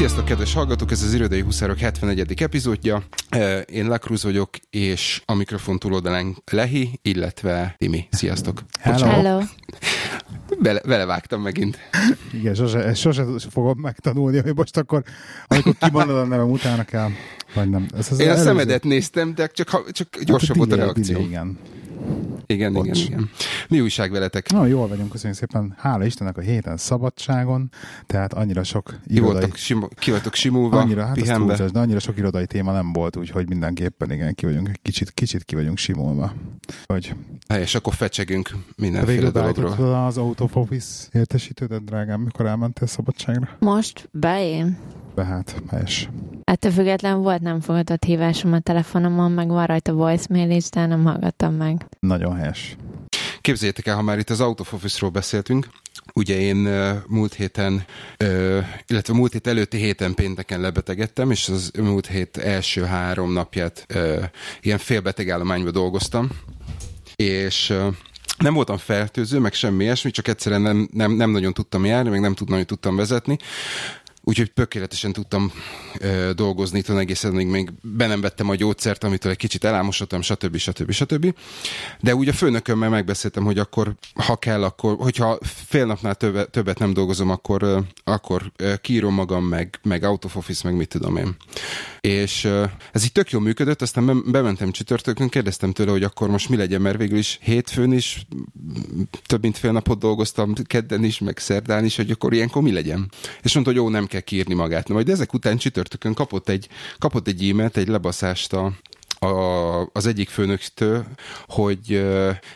Sziasztok, kedves hallgatók! Ez az Irodai Huszárok 71. epizódja. Én Lakruz vagyok, és a mikrofon túloldalán Lehi, illetve Timi. Sziasztok! Hello! Belevágtam megint. Igen, sose fogom megtanulni, hogy most akkor, amikor kimondod a nevem, utána kell, vagy nem. Én a szemedet néztem, de csak gyorsabb volt a reakció. Igen. Mi újság veletek? Na, jól vagyunk, köszönjük szépen. Hála Istennek a héten szabadságon, tehát annyira sok irodai... Ki voltok simulva, annyira, hát pihenve. Túlzás, de annyira sok irodai téma nem volt, úgyhogy mindenképpen igen, ki vagyunk, kicsit ki vagyunk simulva. Hogy... Helyes, akkor fecsegünk mindenféle dologról. Az autofocus értesítődet, drágám, mikor elmentél szabadságra? Most? Hát, helyes. Ettől független volt nem fogadott hívásom a telefonomon, meg van rajta voicemail is, de nem hallgattam meg. Nagyon helyes. Képzeljétek el, ha már itt az autofocusról beszéltünk, ugye én múlt hét előtti héten pénteken lebetegedtem, és az múlt hét első 3 napját ilyen félbetegállományban dolgoztam, és... Nem voltam fertőző, meg semmi ilyesmi, csak egyszerűen nem nagyon tudtam járni, meg nem nagyon tudtam vezetni. Úgyhogy tökéletesen tudtam dolgozni itthon egészen, még be nem vettem a gyógyszert, amitől egy kicsit elámosodtam, stb. De úgy a főnökömmel megbeszéltem, hogy akkor, ha kell, akkor, hogyha fél napnál többet nem dolgozom, akkor kiírom magam, meg out of office, meg mit tudom én. És ez így tök jól működött, aztán bementem csütörtökön, kérdeztem tőle, hogy akkor most mi legyen, mert végül is hétfőn is több mint fél napot dolgoztam, kedden is, meg szerdán is, hogy akkor ilyenkor mi legyen. És mondta, hogy jó, nem kell kiírni magát. Na, majd ezek után csütörtökön kapott egy e-mailt, egy lebaszást az egyik főnöktől, hogy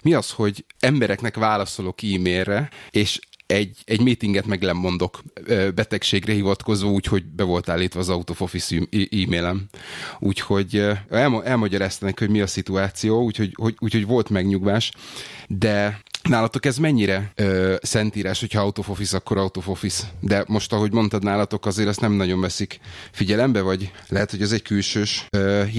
mi az, hogy embereknek válaszolok e-mailre, és egy meetinget meg lemondok betegségre hivatkozó, úgyhogy be volt állítva az out of office e-mailem. Úgyhogy elmagyaráztanak, hogy mi a szituáció, úgyhogy volt megnyugvás, de nálatok ez mennyire szentírás, hogyha out of office, akkor out of office? De most, ahogy mondtad, nálatok azért ezt nem nagyon veszik figyelembe, vagy lehet, hogy ez egy külsős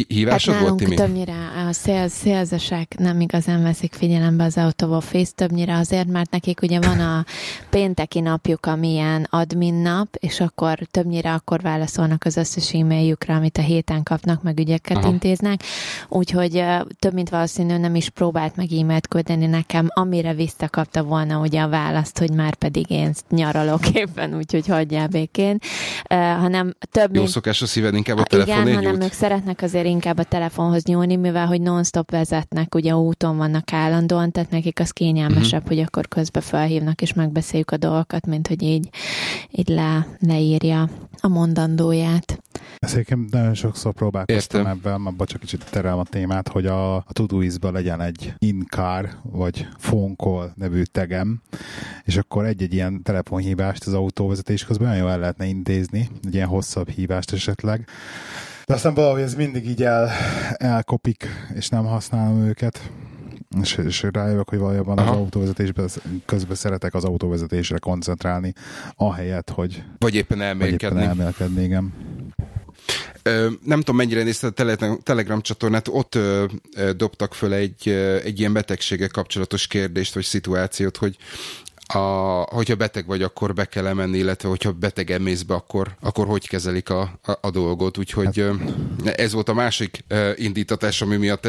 hívásod hát volt, Timi? Többnyire a szélzesek nem igazán veszik figyelembe az out of office, többnyire azért, mert nekik ugye van a pénteki napjuk, ami ilyen admin nap, és akkor többnyire akkor válaszolnak az összes e-mailjükre, amit a héten kapnak, meg ügyeket intéznek. Úgyhogy több mint valószínű nem is próbált meg e-mailt küldeni nekem, amire visszakapta volna ugye a választ, hogy már pedig én nyaralok éppen, úgyhogy hagyjál békén. Hanem több mint... Jó szokás a szíved, inkább a telefonén nyújt. Igen, hanem ők szeretnek azért inkább a telefonhoz nyúlni, mivel hogy non-stop vezetnek, ugye úton vannak állandóan, tehát nekik az kényelmesebb, hogy akkor közbe felhívnak és megbeszéljük a dolgokat, mint hogy így leírja a mondandóját. Szerintem nagyon sokszor próbálkoztam ebben, abban csak kicsit terelem a témát, hogy a Todoistba legyen egy in-car, vagy phone call nevű tegem, és akkor egy-egy ilyen telefonhívást az autóvezetés közben nagyon jól el lehetne intézni, egy ilyen hosszabb hívást esetleg. De aztán valahogy ez mindig így elkopik, és nem használom őket. És rájövök, hogy valójában az autóvezetésben közben szeretek az autóvezetésre koncentrálni, ahelyett, hogy... Vagy éppen elmélkedni, igen. Nem tudom, mennyire nézted a Telegram csatornát, ott dobtak föl egy ilyen betegséggel kapcsolatos kérdést, vagy szituációt, hogy hogyha beteg vagy, akkor be kell emelni, illetve hogyha betegen mész be, akkor hogy kezelik a dolgot. Úgyhogy ez volt a másik indítatás, ami miatt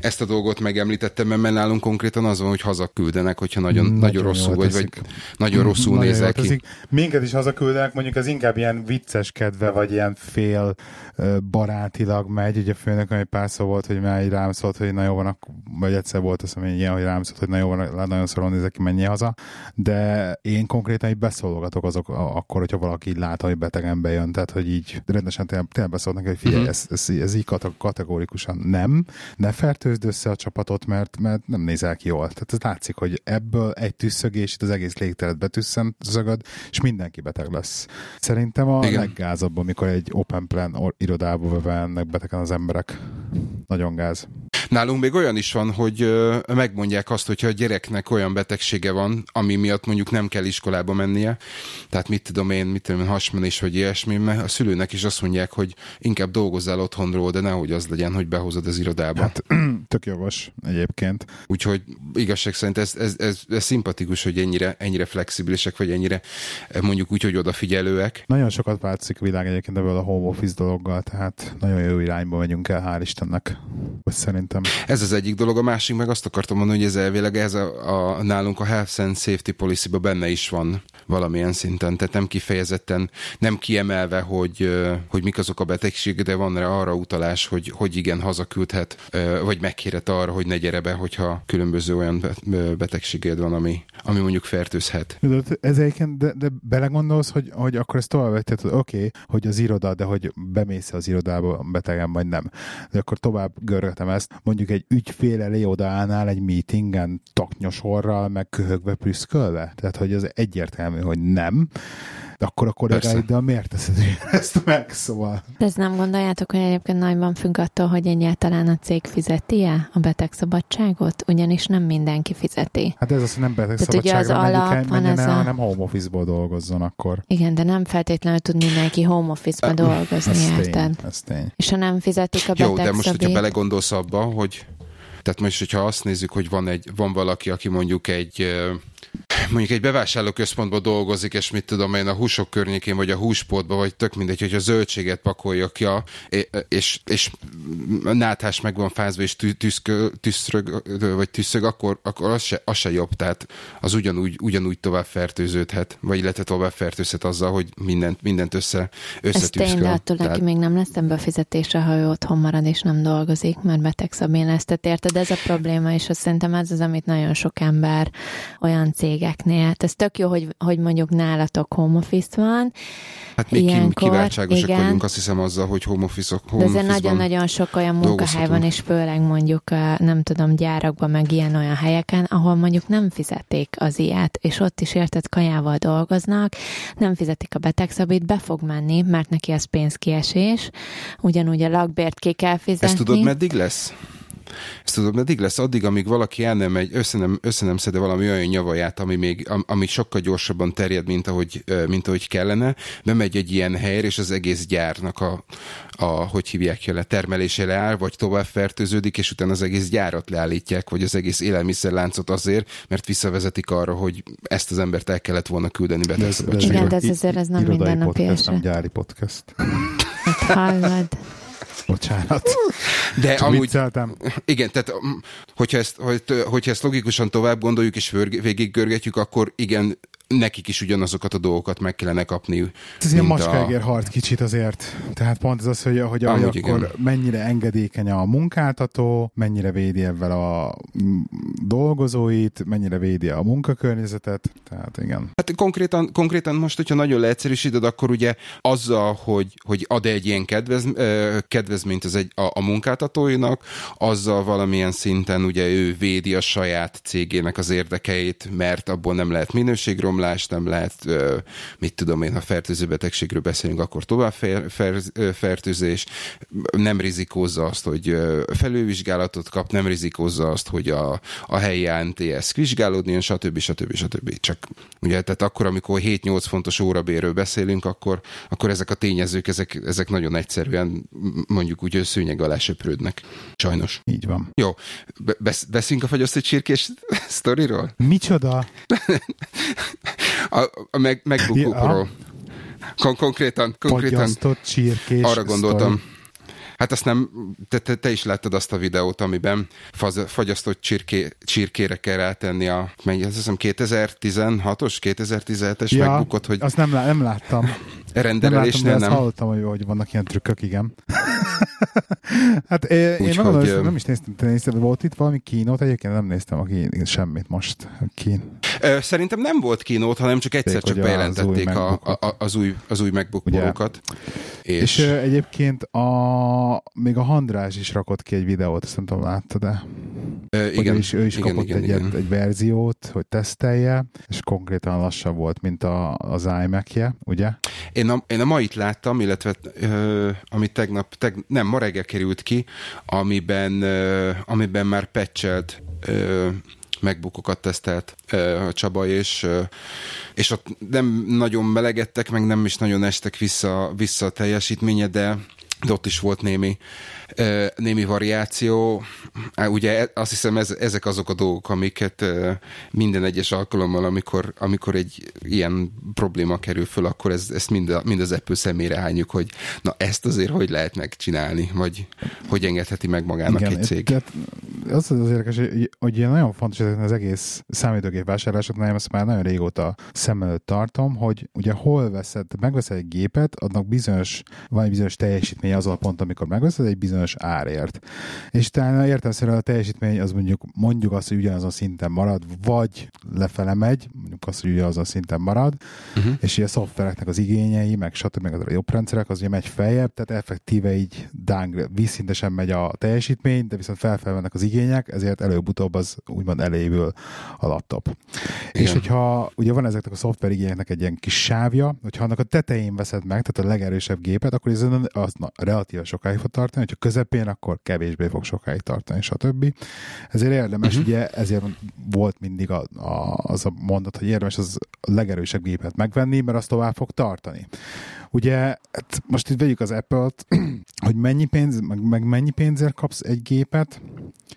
ezt a dolgot megemlítettem, mert nálunk konkrétan az van, hogy hazaküldenek, hogyha nagyon rosszul vagy nagyon rosszul nézel ki. Minket is hazaküldenek, mondjuk ez inkább ilyen vicceskedve, vagy ilyen fél barátilag megy. Ugye főnököm egy pár szó volt, hogy már így rám szólt, hogy na jó van, vagy egyszer volt az, ami ilyen, hogy rám szólt, hogy na jó van, nagyon szorul nézek ki, menjél haza. De én konkrétan így beszólogatok azok akkor, hogyha valaki így lát, hogy betegembe jön, tehát hogy így rendesen tényleg beszólt neki, hogy figyelj, ez így kategórikusan nem, ne fertőzd össze a csapatot, mert nem nézel ki jól. Tehát ez látszik, hogy ebből egy tüsszögés, itt az egész légteret betüsszögöd, és mindenki beteg lesz. Szerintem a leggázabb, amikor egy open plan irodába vevennek betegen az emberek. Nagyon gáz. Nálunk még olyan is van, hogy megmondják azt, hogyha a gyereknek olyan betegsége van, ami miatt mondjuk nem kell iskolába mennie, tehát mit tudom én hasmenés vagy ilyesmi, mert a szülőnek is azt mondják, hogy inkább dolgozzál otthonról, de nehogy az legyen, hogy behozod az irodába. Hát, tök javas egyébként. Úgyhogy igazság szerint ez szimpatikus, hogy ennyire flexibilisek, vagy ennyire mondjuk úgy, hogy odafigyelőek. Nagyon sokat változik a világ egyébként ebből a home office dologgal, tehát nagyon jó irányba megyünk el, hál' Istennek, hogy szerintem. Ez az egyik dolog, a másik meg azt akartam mondani, hogy ez elvileg ez a nálunk a Health and Safety Policy-ba benne is van valamilyen szinten, tehát nem kifejezetten, nem kiemelve, hogy mik azok a betegségek, de van rá arra utalás, hogy igen, hazaküldhet, vagy megkérhet arra, hogy ne gyere be, hogyha különböző olyan betegséged van, ami mondjuk fertőzhet. Ez egyébként, de belegondolsz, hogy akkor ezt továbbvetted, oké, hogy az iroda, de hogy bemész az irodába betegen, vagy nem. De akkor tovább görgetem ezt, mondjuk egy ügyfél elé odaállnál egy meetingen taknyosorral, meg köhögve, prüszkölve. Tehát, hogy az egyértelmű, hogy nem. De akkor a kollégáiddal miért teszed ezt meg? Szóval. Ez nem gondoljátok, hogy egyébként nagyban függ attól, hogy egyáltalán a cég fizeti-e a betegszabadságot? Ugyanis nem mindenki fizeti. Hát ez az, hogy nem betegszabadságra menjen el, hanem home office-ból dolgozzon akkor. Igen, de nem feltétlenül tud mindenki home office-ba dolgozni, érted? Ez tény. És ha nem fizetik a betegszabét... Jó, de most, hogyha belegondolsz abba, hogy... Tehát most, hogyha azt nézzük, hogy van valaki, aki mondjuk egy bevásárlóközpontban dolgozik, és mit tudom én, a húsok környékén, vagy a húspótban, vagy tök mindegy, hogy a zöldséget pakolja ki, és a náthás meg van fázva, és tüsszög, akkor az se jobb, tehát az ugyanúgy tovább fertőződhet, vagy illetve tovább fertőzhet azzal, hogy mindent összetüszköl. Ez tényleg attól, aki még nem lesz ebbe a fizetése, ha ő otthon marad, és nem dolgozik, mert betegszabély lesz, tehát érted, ez a probléma, és azt szerintem ez az, amit nagyon sok ember olyan cégeknél. Hát ez tök jó, hogy mondjuk nálatok home office van. Hát még kíváncságosak vagyunk, azt hiszem, azzal, hogy home office-ok. De azért nagyon-nagyon sok olyan munkahely van, és főleg mondjuk, nem tudom, gyárakban, meg ilyen-olyan helyeken, ahol mondjuk nem fizetik az ilyet, és ott is érted, kajával dolgoznak, nem fizetik a betegszabít, be fog menni, mert neki az pénzkiesés, ugyanúgy a lakbért ki kell fizetni. Ezt tudod, meddig lesz? Ezt tudom, eddig lesz, addig, amíg valaki el nem megy, össze nem szede valami olyan nyavaját, ami sokkal gyorsabban terjed, mint ahogy kellene, bemegy egy ilyen helyre, és az egész gyárnak hogy hívják jele, termelése leáll, vagy tovább fertőződik, és utána az egész gyárat leállítják, vagy az egész élelmiszerláncot azért, mert visszavezetik arra, hogy ezt az embert el kellett volna küldeni betegszabadságra. Igen, de ezért ez nem mindennapi eset. Podcast, nem gyári podcast. Hallod. Bocsánat. De amúgy, igen, tehát hogyha ezt logikusan tovább gondoljuk és végiggörgetjük, akkor igen, nekik is ugyanazokat a dolgokat meg kellene kapni. Ez ilyen macskágér harc kicsit azért. Tehát pont ez az, hogy akkor igen, mennyire engedékeny a munkáltató, mennyire védi ebben a dolgozóit, mennyire védi a munkakörnyezetet. Tehát igen. Hát konkrétan most, hogyha nagyon leegyszerűsíted, akkor ugye azzal, hogy ad egy ilyen kedvezményt a munkáltatóinak, azzal valamilyen szinten ugye ő védi a saját cégének az érdekeit, mert abból nem lehet minőségromlás, nem lehet, mit tudom én, ha fertőző betegségről beszélünk, akkor tovább fertőzés, nem rizikózza azt, hogy felülvizsgálatot kap, nem rizikózza azt, hogy a helyi ANTS vizsgálódni, stb. Csak ugye, tehát akkor, amikor 7-8 fontos órabérről beszélünk, akkor ezek a tényezők, ezek nagyon egyszerűen mondjuk úgy, hogy szőnyeg alá söprődnek. Sajnos. Így van. Jó. Beszéljünk a fagyasztott csirkés sztoriról? Micsoda? A MacBookról. Konkrétan arra gondoltam. Sztori. Hát azt nem, te is láttad azt a videót, amiben fagyasztott csirkére kell rátenni azt hiszem 2016-os, 2017-es MacBookot, hogy... azt nem láttam. Rendelésnél nem. Azt hallottam, hogy vannak ilyen trükkök, igen. Hát én megmondom, nem is néztem, te nézted, volt itt valami keynote, egyébként nem néztem semmit most kín. Szerintem nem volt keynote, hanem csak egyszer bejelentették az új MacBook Pro-kat. És egyébként még a Handrás is rakott ki egy videót, azt nem tudom, láttad-e? Igen. Ő is kapott egy verziót, hogy tesztelje, és konkrétan lassabb volt, mint az iMac-je, ugye? Én a mait láttam, illetve amit tegnap ma reggel került ki, amiben már patchelt MacBookokat tesztelt a Csaba, és ott nem nagyon melegedtek, meg nem is nagyon estek vissza a teljesítménye, de ott is volt némi variáció. Ugye azt hiszem ezek azok a dolgok, amiket minden egyes alkalommal, amikor egy ilyen probléma kerül föl, akkor ezt mind az Apple szemére hányjuk, hogy na ezt azért hogy lehet megcsinálni, vagy hogy engedheti meg magának egy cég. Tehát az az érdekes, hogy ilyen nagyon fontos az egész számítógép vásárlásoknál, ezt már nagyon régóta szem előtt tartom, hogy ugye megveszed egy gépet, adnak van egy bizonyos teljesítmény azon a pont, amikor megveszed egy bizonyos árért. És talán értelmszerűen a teljesítmény az mondjuk azt, hogy ugyanazon szinten marad, vagy lefele megy, mondjuk azt, hogy ugyanazon szinten marad, és a szoftvereknek az igényei, meg stb. Meg az a jobb rendszerek, az ugye megy feljebb, tehát effektíve így vízszintesen megy a teljesítmény, de viszont felfelvennek az igények, ezért előbb-utóbb az úgymond elévül a laptop. Igen. És hogyha ugye van ezeknek a szoftver igényeknek egy ilyen kis sávja, hogyha annak a tetején veszed meg, tehát a legerősebb gépet, akkor relatíve sokáig fog tartani, hogyha közepén, akkor kevésbé fog sokáig tartani, stb. Ezért érdemes, ugye ezért volt mindig az a mondat, hogy érdemes az legerősebb gépet megvenni, mert azt tovább fog tartani. Ugye, hát most itt vegyük az Apple-t, hogy mennyi pénz, meg mennyi pénzért kapsz egy gépet,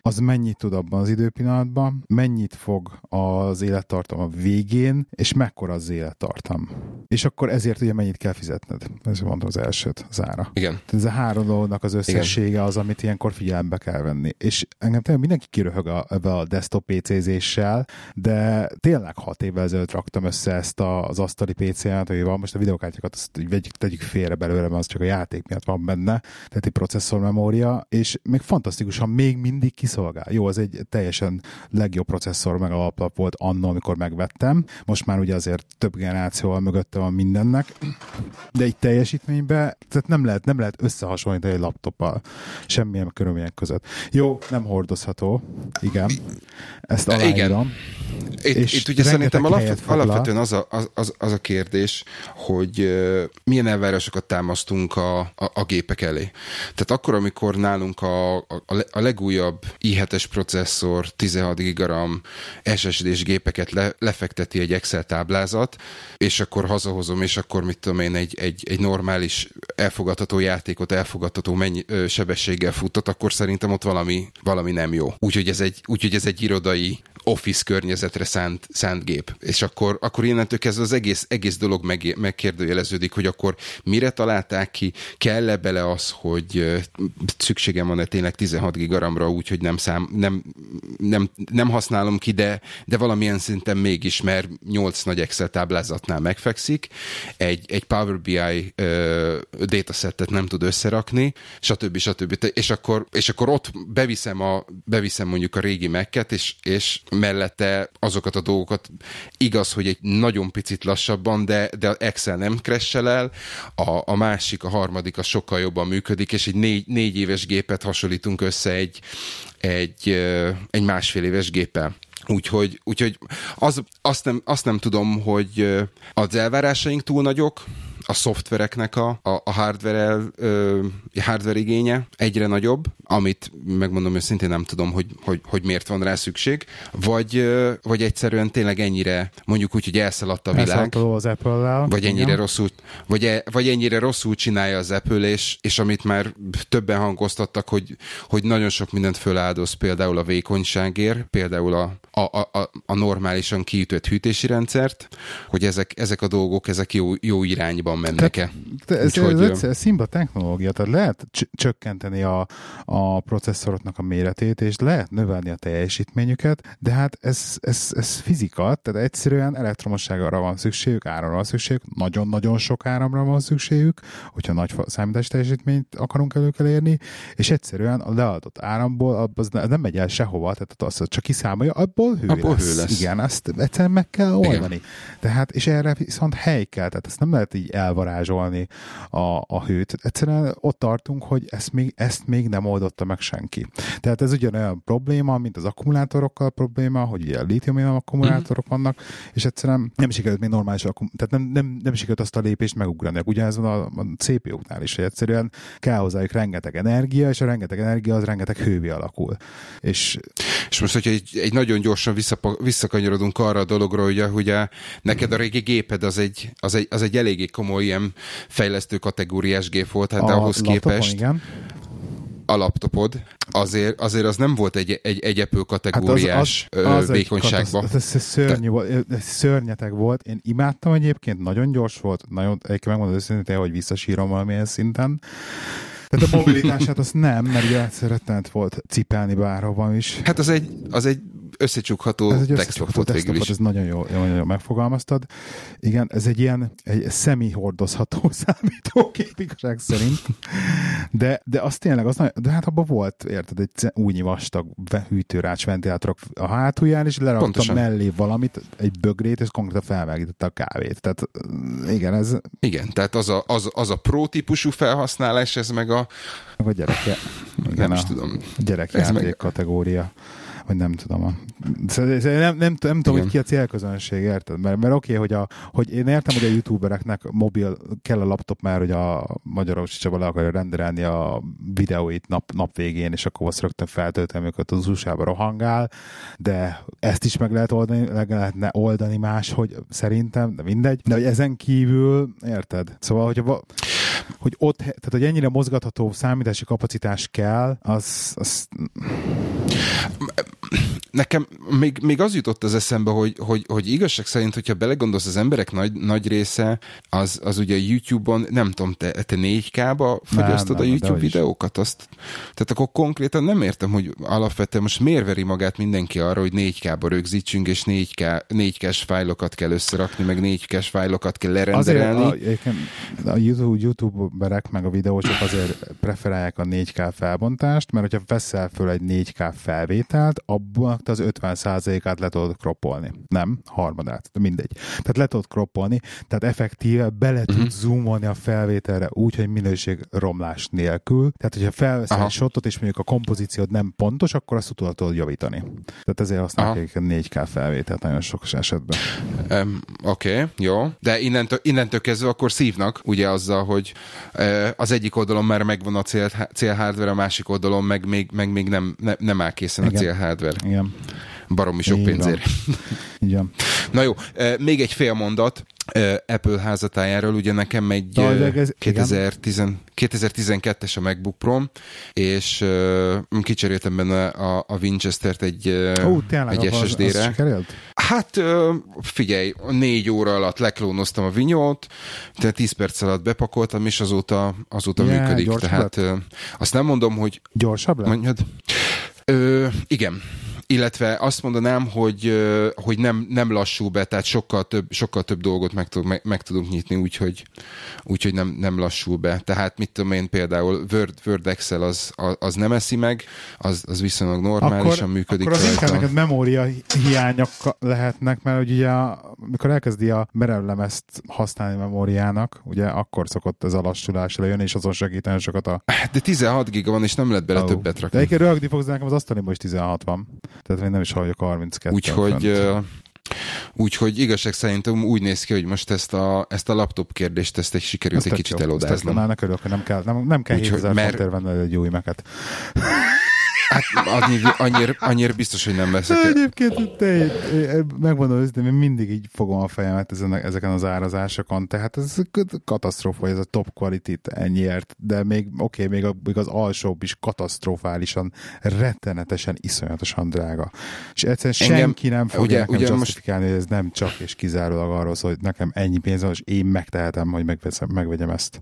az mennyit tud abban az időpillanatban, mennyit fog az élettartam a végén, és mekkora az élettartam. És akkor ezért ugye mennyit kell fizetned. Ez mondom az elsőt, az ára. Igen. Tehát ez a három dolognak az összessége az, amit ilyenkor figyelembe kell venni. És engem tényleg mindenki kiröhög ebbe a desktop PC-zéssel, de tényleg 6 évvel ezelőtt raktam össze ezt az asztali PC-t, hogy van most a videokártyákat, azt tegyük félre belőle, mert az csak a játék miatt van benne, tehát egy processzormemória, és még fantasztikusan még mindig kiszolgál. Jó, az egy teljesen legjobb processzor meg alaplap volt anno, amikor megvettem. Most már ugye azért több generációval mögötte van mindennek, de egy teljesítményben tehát nem lehet összehasonlítani egy laptoppal semmilyen körülmények között. Jó, nem hordozható. Igen. Ezt aláírom. Itt ugye szerintem alapvetően az a kérdés, hogy milyen elvárásokat támasztunk a gépek elé. Tehát akkor, amikor nálunk a legújabb i7-es processzor, 16 gigaram SSD-s gépeket lefekteti egy Excel táblázat, és akkor hazahozom, és akkor mit tudom én, egy normális elfogadható játékot elfogadható sebességgel futtat, akkor szerintem ott valami nem jó. Úgyhogy ez egy irodai office környezetre szánt gép. És akkor innentől kezdve az egész dolog megkérdőjeleződik, hogy akkor mire találták ki, kell-e bele az, hogy szükségem van-e tényleg 16 gigaramra úgy, hogy nem használom ki, de valamilyen szinten mégis, mert 8 nagy Excel táblázatnál megfekszik, egy Power BI datasettet nem tud összerakni, stb. És akkor ott beviszem mondjuk a régi Mac-et, és mellette azokat a dolgokat, igaz, hogy egy nagyon picit lassabban, de Excel nem crashel el, a másik, a harmadik, a sokkal jobban működik, és egy 4 éves gépet hasonlítunk össze egy 1,5 éves géppel. Úgyhogy azt nem tudom, hogy az elvárásaink túl nagyok, a szoftvereknek a hardware igénye egyre nagyobb, amit megmondom őszintén nem tudom, hogy miért van rá szükség, vagy egyszerűen tényleg ennyire, mondjuk úgy, hogy elszaladt a világ, az Apple-lel, vagy ennyire rosszul csinálja az Apple, és amit már többen hangoztattak, hogy nagyon sok mindent föláldoz például a vékonyságért, például a normálisan kiütött hűtési rendszert, hogy ezek a dolgok, ezek jó irányban mennek-e. Ez szimba technológia, tehát lehet csökkenteni a processzoroknak a méretét, és lehet növelni a teljesítményüket, de hát ez fizika, tehát egyszerűen elektromosságra van szükségük, áramra van szükségük, nagyon-nagyon sok áramra van szükségük, hogyha nagy számítási teljesítményt akarunk előkelérni, és egyszerűen a leadott áramból az nem megy el sehova, tehát azt csak kiszámolja, abból hű lesz. Igen, azt egyszerűen meg kell oldani. Tehát, és erre viszont hely kell, tehát ezt nem lehet így elvarázsolni a hőt. Egyszerűen ott tartunk, hogy ezt még nem oldották oldotta meg senki. Tehát ez ugyanolyan probléma, mint az akkumulátorokkal probléma, hogy ugye lítium-ion akkumulátorok vannak, és egyszerűen nem sikerült még normális tehát nem sikerült azt a lépést megugrani. Ugyanez van a CPU-knál is, hogy egyszerűen kell hozzájuk rengeteg energia, és a rengeteg energia az rengeteg hővé alakul. És most, hogyha egy nagyon gyorsan visszakanyarodunk arra a dologra, hogy neked a régi géped az egy eléggé komoly ilyen fejlesztő kategóriás gép volt, hát ahhoz képest... Igen. A laptopod, azért az nem volt egy Apple kategóriás vékonyságban. Hát ez szörnyű volt, szörnyetek volt. Én imádtam egyébként, nagyon gyors volt, nagyon, megmondod őszintén, hogy visszasírom valamilyen szinten. Tehát a mobilitását azt nem, mert ugye szeretett volt cipelni bárhova is. Hát az egy összecsukható desktop volt végül is. Ez nagyon jól megfogalmaztad. Igen, ez egy ilyen szemihordozható számítógép igazság szerint. De az tényleg, de hát abban volt, érted, egy újnyi vastag hűtőrács ventilátorok a hátulján, és leraktam mellé valamit, egy bögrét, és konkrétan felmelegítette a kávét. Tehát igen, ez... Igen, tehát az a pro típusú felhasználás, ez meg a... A gyereke. Igen, nem tudom. Gyerekjáték kategória. Hogy nem tudom. Nem tudom, hogy ki a célközönség, érted? Mert oké, hogy én értem, hogy a youtubereknek mobil kell a laptop már, hogy a magyaros Csaba le akarja renderelni a videóit nap végén, és akkor azt rögtön feltöltem, amikor az USA-ba rohangál, de ezt is meg lehetne oldani más, hogy szerintem, de mindegy. De hogy ezen kívül, érted? Szóval, hogy ott, tehát hogy ennyire mozgatható számítási kapacitás kell, az... Nekem még az jutott az eszembe, hogy igazság szerint, hogyha belegondolsz, az emberek nagy része, az ugye YouTube-on, nem tudom, te 4K-ba fogyasztod a YouTube videókat, azt. Tehát akkor konkrétan nem értem, hogy alapvetően most miért veri magát mindenki arra, hogy 4K-ba rögzítsünk, és 4K-s fájlokat kell összerakni, meg 4K-s fájlokat kell lerenderelni. Azért a YouTube-berek meg a videósok azért preferálják a 4K felbontást, mert hogyha veszel föl egy 4K felvételt, abban az 50%-át le tudod kroppolni. Nem, harmadát, de mindegy. Tehát le tudod kroppolni, tehát effektíve bele tud zoomolni a felvételre úgy, hogy minőség romlás nélkül. Tehát, hogyha felveszel egy shotot, és mondjuk a kompozíciód nem pontos, akkor azt tudod javítani. Tehát ezért használják a 4K felvételt nagyon sok esetben. Oké, jó. De innentől kezdve akkor szívnak, ugye azzal, hogy az egyik oldalon már megvan a célhardware, a másik oldalon meg még nem áll készen a célhardware. Igen. Baromi sok pénzért. Igen. Na jó, még egy fél mondat Apple házatájáról, ugye nekem egy 2012-es a MacBook Pro-m, és kicseréltem benne a Winchester-t egy SSD-re. Hát figyelj, 4 óra alatt leklónoztam a vinyót, tehát 10 perc alatt bepakoltam, és azóta működik. Tehát azt nem mondom, hogy... Gyorsabb lett? Mondjad, igen. Illetve azt mondanám, hogy nem lassú be, tehát sokkal több dolgot meg tudunk nyitni, úgyhogy nem lassú be. Tehát mit tudom én, például Word Excel az nem eszi meg, az viszonylag normálisan működik. Akkor az inkább neked memória hiányok lehetnek, mert ugye amikor elkezdi a merevlemezt használni memóriának, ugye akkor szokott ez a lassulás lejön, és azon segíteni sokat a... De 16 giga van, és nem lehet bele többet rakni. De egyébként röhögni fogsz, nekem az asztalimban is 16 van. Tehát én nem is halljuk 32-en. Úgyhogy igazság szerintem úgy néz ki, hogy most ezt a laptop kérdést ezt sikerült egy kicsit elodáznom. Ezt örülök, hogy nem kell 7000 fontért venni egy új meket. Hát annyira biztos, hogy nem veszek. Egyébként megmondom őszintén, én mindig így fogom a fejemet ezeken az árazásokon, tehát ez katasztrófa, ez a top quality-t ennyiért, de még még az alsóbb is katasztrofálisan, rettenetesen, iszonyatosan drága. És egyszerűen senki nem fogja nekem justifikálni, hogy ez nem csak és kizárólag arról szól, hogy nekem ennyi pénz van, és én megtehetem, hogy megvegyem ezt.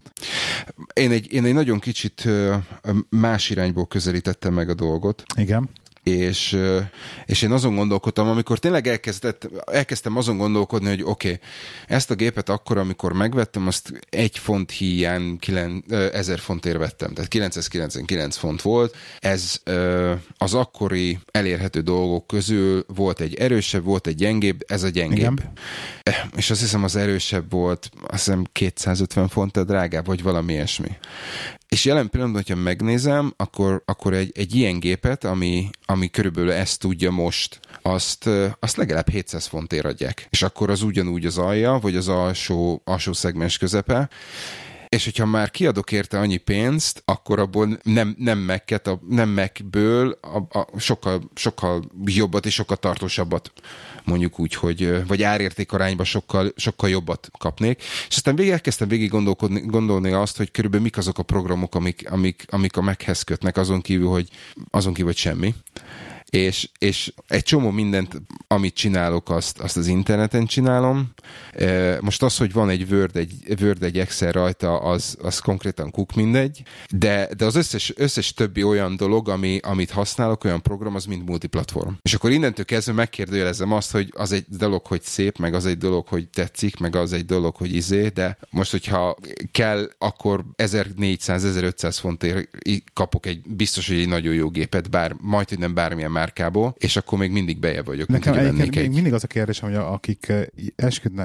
Én egy nagyon kicsit más irányból közelítettem meg a dolgot. Igen. És én azon gondolkodtam, amikor tényleg elkezdtem azon gondolkodni, hogy oké, ezt a gépet akkor, amikor megvettem, azt 1 font híján 1000 fontért vettem. Tehát 999 font volt. Ez az akkori elérhető dolgok közül volt egy erősebb, volt egy gyengébb, ez a gyengébb. Igen. És azt hiszem az erősebb volt, azt hiszem 250 font, a drágább, vagy valami ilyesmi. És jelen pillanatban, hogyha megnézem, akkor egy ilyen gépet, ami körülbelül ezt tudja most, azt legalább 700 fontért adják. És akkor az ugyanúgy az alja, vagy az alsó szegmens közepe. És hogyha már kiadok érte annyi pénzt, akkor abból nem Mac-ből sokkal jobbat és sokkal tartósabbat, mondjuk úgy, hogy, vagy árértékarányba sokkal jobbat kapnék. És aztán elkezdtem végig gondolni azt, hogy körülbelül mik azok a programok, amik a Mac-hez kötnek, azon kívül, hogy semmi. És egy csomó mindent, amit csinálok, azt az interneten csinálom. Most az, hogy van egy Word, egy Excel rajta, az konkrétan kuk mindegy, de az összes többi olyan dolog, amit használok, olyan program, az mind multiplatform. És akkor innentől kezdve megkérdőjelezem azt, hogy az egy dolog, hogy szép, meg az egy dolog, hogy tetszik, meg az egy dolog, hogy de most, hogyha kell, akkor 1400-1500 fontért kapok egy biztos, hogy egy nagyon jó gépet, majdnem bármilyen márkából, és akkor még mindig bejebb vagyok. Nekem még mindig az a kérdésem, hogy akik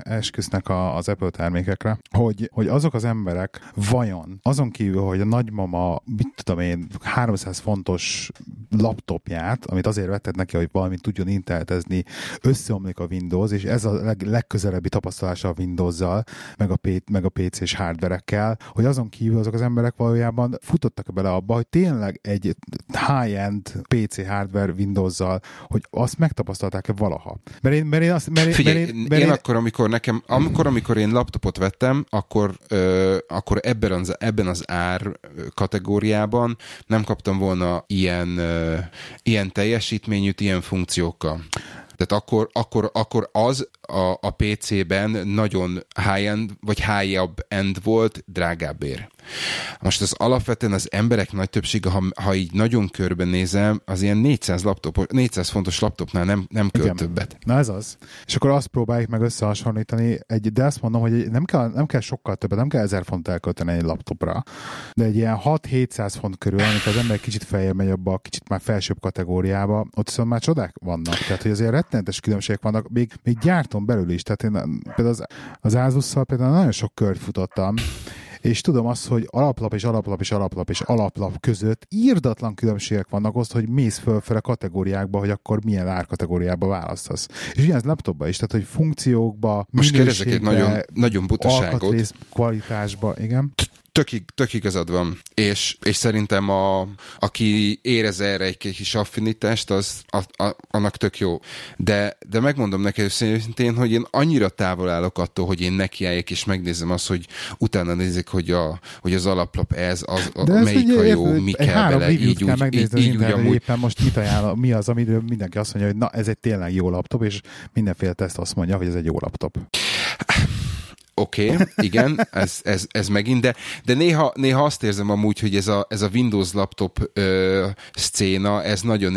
esküsznek az Apple termékekre, hogy azok az emberek vajon azon kívül, hogy a nagymama, mit tudom én, 300 fontos laptopját, amit azért vetted neki, hogy valamit tudjon internetezni, összeomlik a Windows, és ez a legközelebbi tapasztalása a Windows-zal, meg a PC-s hardverekkel, hogy azon kívül azok az emberek valójában futottak bele abba, hogy tényleg egy high-end PC hardware Windows-zal, hogy azt megtapasztalták-e valaha. Én akkor, amikor én laptopot vettem, akkor ebben az ár kategóriában nem kaptam volna ilyen teljesítményűt, ilyen funkciókkal. Tehát akkor az a PC-ben nagyon high-end, vagy high-up-end volt, drágább ér. Most az alapvetően az emberek nagy többsége, ha így nagyon körbenézem, az ilyen 400 fontos laptopnál nem költ többet. Na ez az. És akkor azt próbáljuk meg összehasonlítani, de azt mondom, hogy nem kell sokkal többet, nem kell 1000 font elkölteni egy laptopra, de egy ilyen 6-700 font körül, amikor az ember kicsit feljebb megy abba, kicsit már felsőbb kategóriába, ott viszont már csodák vannak. Tehát, hogy azért rettenetes különbségek vannak, még gyárton belül is. Tehát én például az Asusszal például nagyon sok kört futottam, és tudom azt, hogy alaplap és alaplap között írdatlan különbségek vannak azt, hogy mész fölfele kategóriákba, hogy akkor milyen árkategóriába választasz. És ugyanez laptopba is, tehát hogy funkciókba, minőségbe, alkatrész kvalitásba, igen. Tök igazad van, és szerintem aki érez erre egy kis affinitást, annak tök jó. De megmondom neked szintén, hogy én annyira távol állok attól, hogy én nekiálljak, és megnézem azt, hogy utána nézik, hogy az alaplap melyik a jó, mi kell bele, így úgy. Így úgy éppen most mit ajánl, mi az, amiről mindenki azt mondja, hogy na, ez egy tényleg jó laptop, és mindenféle teszt azt mondja, hogy ez egy jó laptop. Oké, igen, ez megint, de néha azt érzem amúgy, hogy ez a Windows laptop szcéna, ez nagyon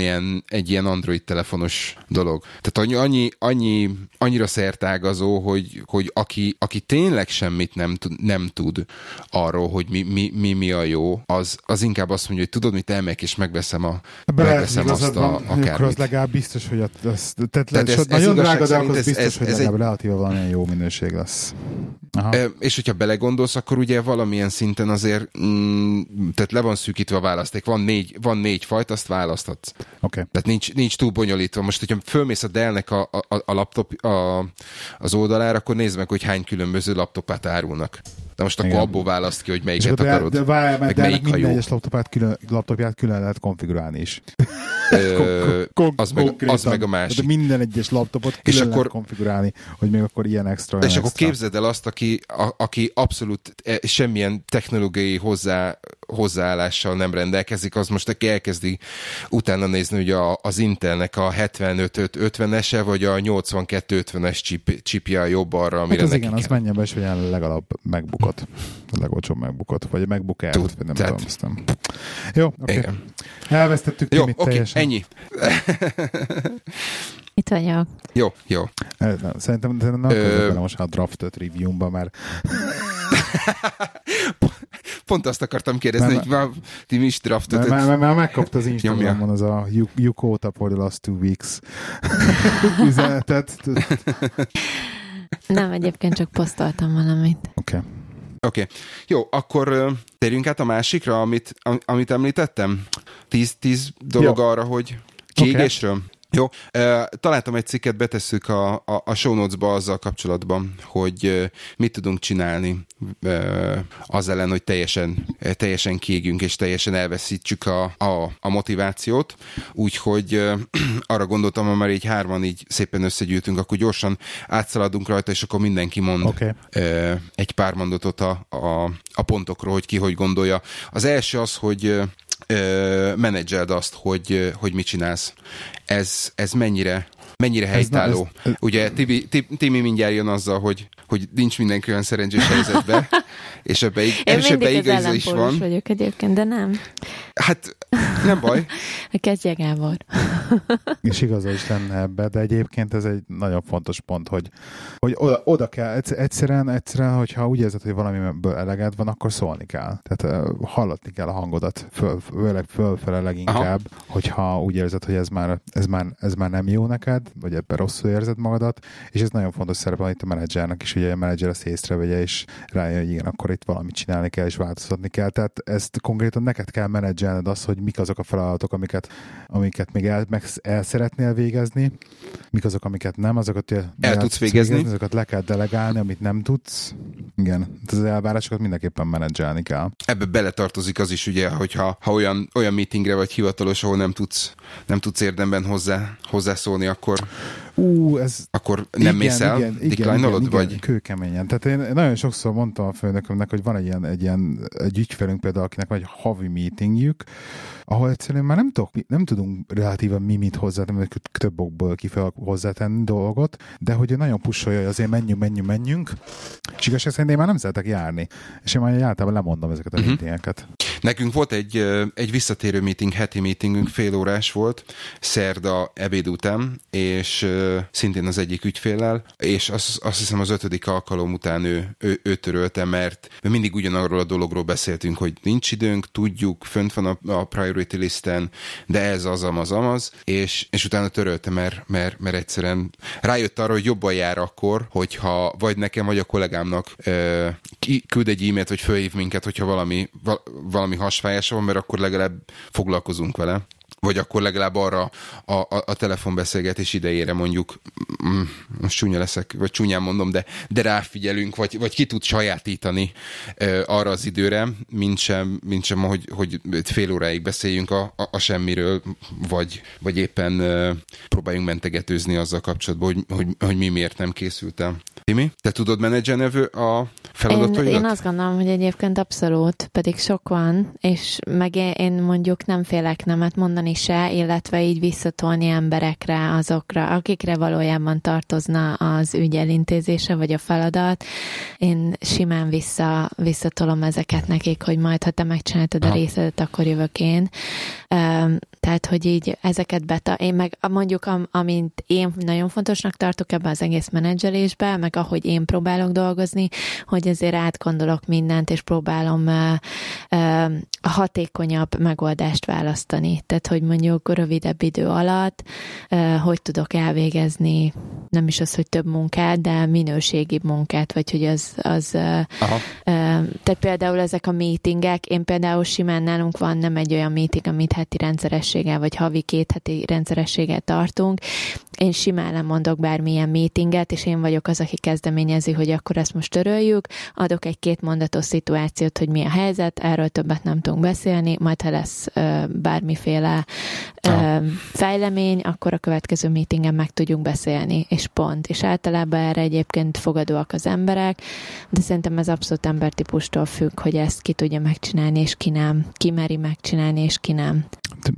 egy ilyen Android telefonos dolog. Tehát annyira szertágazó, hogy aki tényleg semmit nem tud arról, hogy mi a jó, az inkább azt mondja, hogy tudod, mit elmegyek, és megveszem azt akármit. Az legalább biztos, hogy nagyon drága, de akkor biztos, hogy legalább relatíve valamilyen jó minőség lesz. Aha. És hogyha belegondolsz, akkor ugye valamilyen szinten azért tehát le van szűkítve a választék. Van négy fajta, azt választhatsz. Okay. Tehát nincs túl bonyolítva. Most, hogyha fölmész a Dell-nek a laptop az oldalára, akkor nézd meg, hogy hány különböző laptopát árulnak. De most akkor igen, abból választ ki, hogy melyiket akarod. De várjál, mert minden egyes laptopját külön lehet konfigurálni is. Az meg a másik. De minden egyes laptopot külön lehet konfigurálni, hogy még akkor ilyen extra. És akkor képzeld el azt, aki abszolút semmilyen technológiai hozzáállással nem rendelkezik, az most aki elkezdi utána nézni, hogy az Intelnek a 7550-ese, vagy a 8250-es csipje jobb arra, amire hát az nekik igen, kell. Az menjen be, és hogy legalább MacBookot. A legolcsóbb MacBookot. Vagy MacBook Air-t, vagy nem tudom. Aztán. Jó, oké. Okay. Elvesztettük Timit teljesen. Ennyi. Itt vagyok. Jó. Szerintem nem akarok bele most a Draft 5 review-ba már. Pont azt akartam kérdezni, hogy már Timi is Draft 5-et. Már megkapta az Instagramon az a you caught up for the last 2 weeks üzenetet. Nem, egyébként csak posztoltam valamit. Oké. Oké. Okay. Jó, akkor térjünk át a másikra, amit említettem. 10 dolog jó. Arra, hogy kiégésről. Okay. Jó, találtam egy cikket, betesszük a show notes-ba azzal kapcsolatban, hogy mit tudunk csinálni az ellen, hogy teljesen kiégjünk, és teljesen elveszítsük a motivációt. Úgyhogy arra gondoltam, ha már így hárman így szépen összegyűjtünk, akkor gyorsan átszaladunk rajta, és akkor mindenki mond egy pár mondatot a pontokról, hogy ki hogy gondolja. Az első az, hogy menedzseld azt, hogy mit csinálsz. Ez mennyire helytálló. Ugye Timi mindjárt jön azzal, hogy nincs mindenki olyan szerencsés helyzetben, és ebbe igaza is van. Én vagyok egyébként, de nem. Hát nem baj. Kezdje Gábor. És igaza is lenne ebbe, de egyébként ez egy nagyon fontos pont, hogy oda kell, egyszerűen, hogyha úgy érzed, hogy valamiből eleged van, akkor szólni kell. Tehát hallatni kell a hangodat, fölfele leginkább, aha. Hogyha úgy érzed, hogy ez már nem jó neked, vagy ebben rosszul érzed magadat, és ez nagyon fontos szerepe itt a menedzsernek is, hogy a menedzser ezt észrevegye, és rájön, hogy igen, akkor itt valamit csinálni kell, és változtatni kell. Tehát ezt konkrétan neked kell menedzselned azt, hogy mik azok a feladatok, amiket még el szeretnél végezni, mik azok, amiket nem, azokat el tudsz végezni, azokat le kell delegálni, amit nem tudsz. Igen, az elvárásokat mindenképpen menedzselni kell. Ebbe beletartozik az is, ugye, hogyha olyan meetingre vagy hivatalos, ahol nem tudsz érdemben hozzászólni, akkor nem mész el, decline-olod, vagy? Kőkeményen. Tehát én nagyon sokszor mondtam a főnökömnek, hogy van egy ügyfelünk például, akinek van egy havi meetingjük, ahol egyszerűen már nem tudunk relatívan mit hozzátenni, mert több okból kifelé hozzátenni dolgot, de hogy nagyon pusolja, hogy azért menjünk, és igazság szerint én már nem szeretek járni, és én már általában lemondom ezeket a meetingeket. Nekünk volt egy visszatérő meeting, heti meetingünk, fél órás volt, szerda ebéd után, és szintén az egyik ügyféllel, és azt hiszem az 5. alkalom után ő törölte, mert mindig ugyanarról a dologról beszéltünk, hogy nincs időnk, tudjuk, fönt van a priority listen, de ez az, és utána törölte, mert egyszerűen rájött arra, hogy jobban jár akkor, hogyha vagy nekem, vagy a kollégámnak küld egy e-mailt, vagy fölhív minket, hogyha valami hasfájása van, mert akkor legalább foglalkozunk vele. Vagy akkor legalább arra a telefonbeszélgetés idejére mondjuk, most csúnya leszek, vagy csúnyán mondom, de ráfigyelünk, vagy ki tud sajátítani arra az időre, mint sem hogy fél óráig beszéljünk a semmiről, vagy éppen próbáljunk mentegetőzni azzal kapcsolatban, hogy mi miért nem készültem. Timi, te tudod menedzselni a feladataidat? Én azt gondolom, hogy egyébként abszolút, pedig sok van, és meg én mondjuk nem félek nemet mondani se, illetve így visszatolni emberekre, azokra, akikre valójában tartozna az ügy elintézése, vagy a feladat. Én simán visszatolom ezeket nekik, hogy majd, ha te megcsináltad a részedet, akkor jövök én. Tehát, hogy így ezeket én meg mondjuk, amint én nagyon fontosnak tartok ebbe az egész menedzselésbe, meg ahogy én próbálok dolgozni, hogy azért átgondolok mindent, és próbálom hatékonyabb megoldást választani. Tehát, hogy mondjuk rövidebb idő alatt hogy tudok elvégezni nem is az, hogy több munkát, de minőségibb munkát, vagy hogy tehát például ezek a meetingek, én például simán nálunk van nem egy olyan meeting, amit heti rendszerességgel, vagy havi két heti rendszerességgel tartunk. Én simán nem mondok bármilyen meetinget, és én vagyok az, aki kezdeményezi, hogy akkor ezt most töröljük, adok egy-két mondatos szituációt, hogy mi a helyzet, erről többet nem tudunk beszélni, majd ha lesz bármiféle fejlemény, akkor a következő meetingen meg tudjunk beszélni, és pont. És általában erre egyébként fogadóak az emberek, de szerintem ez abszolút embertípustól függ, hogy ezt ki tudja megcsinálni, és ki nem. Ki meri megcsinálni, és ki nem.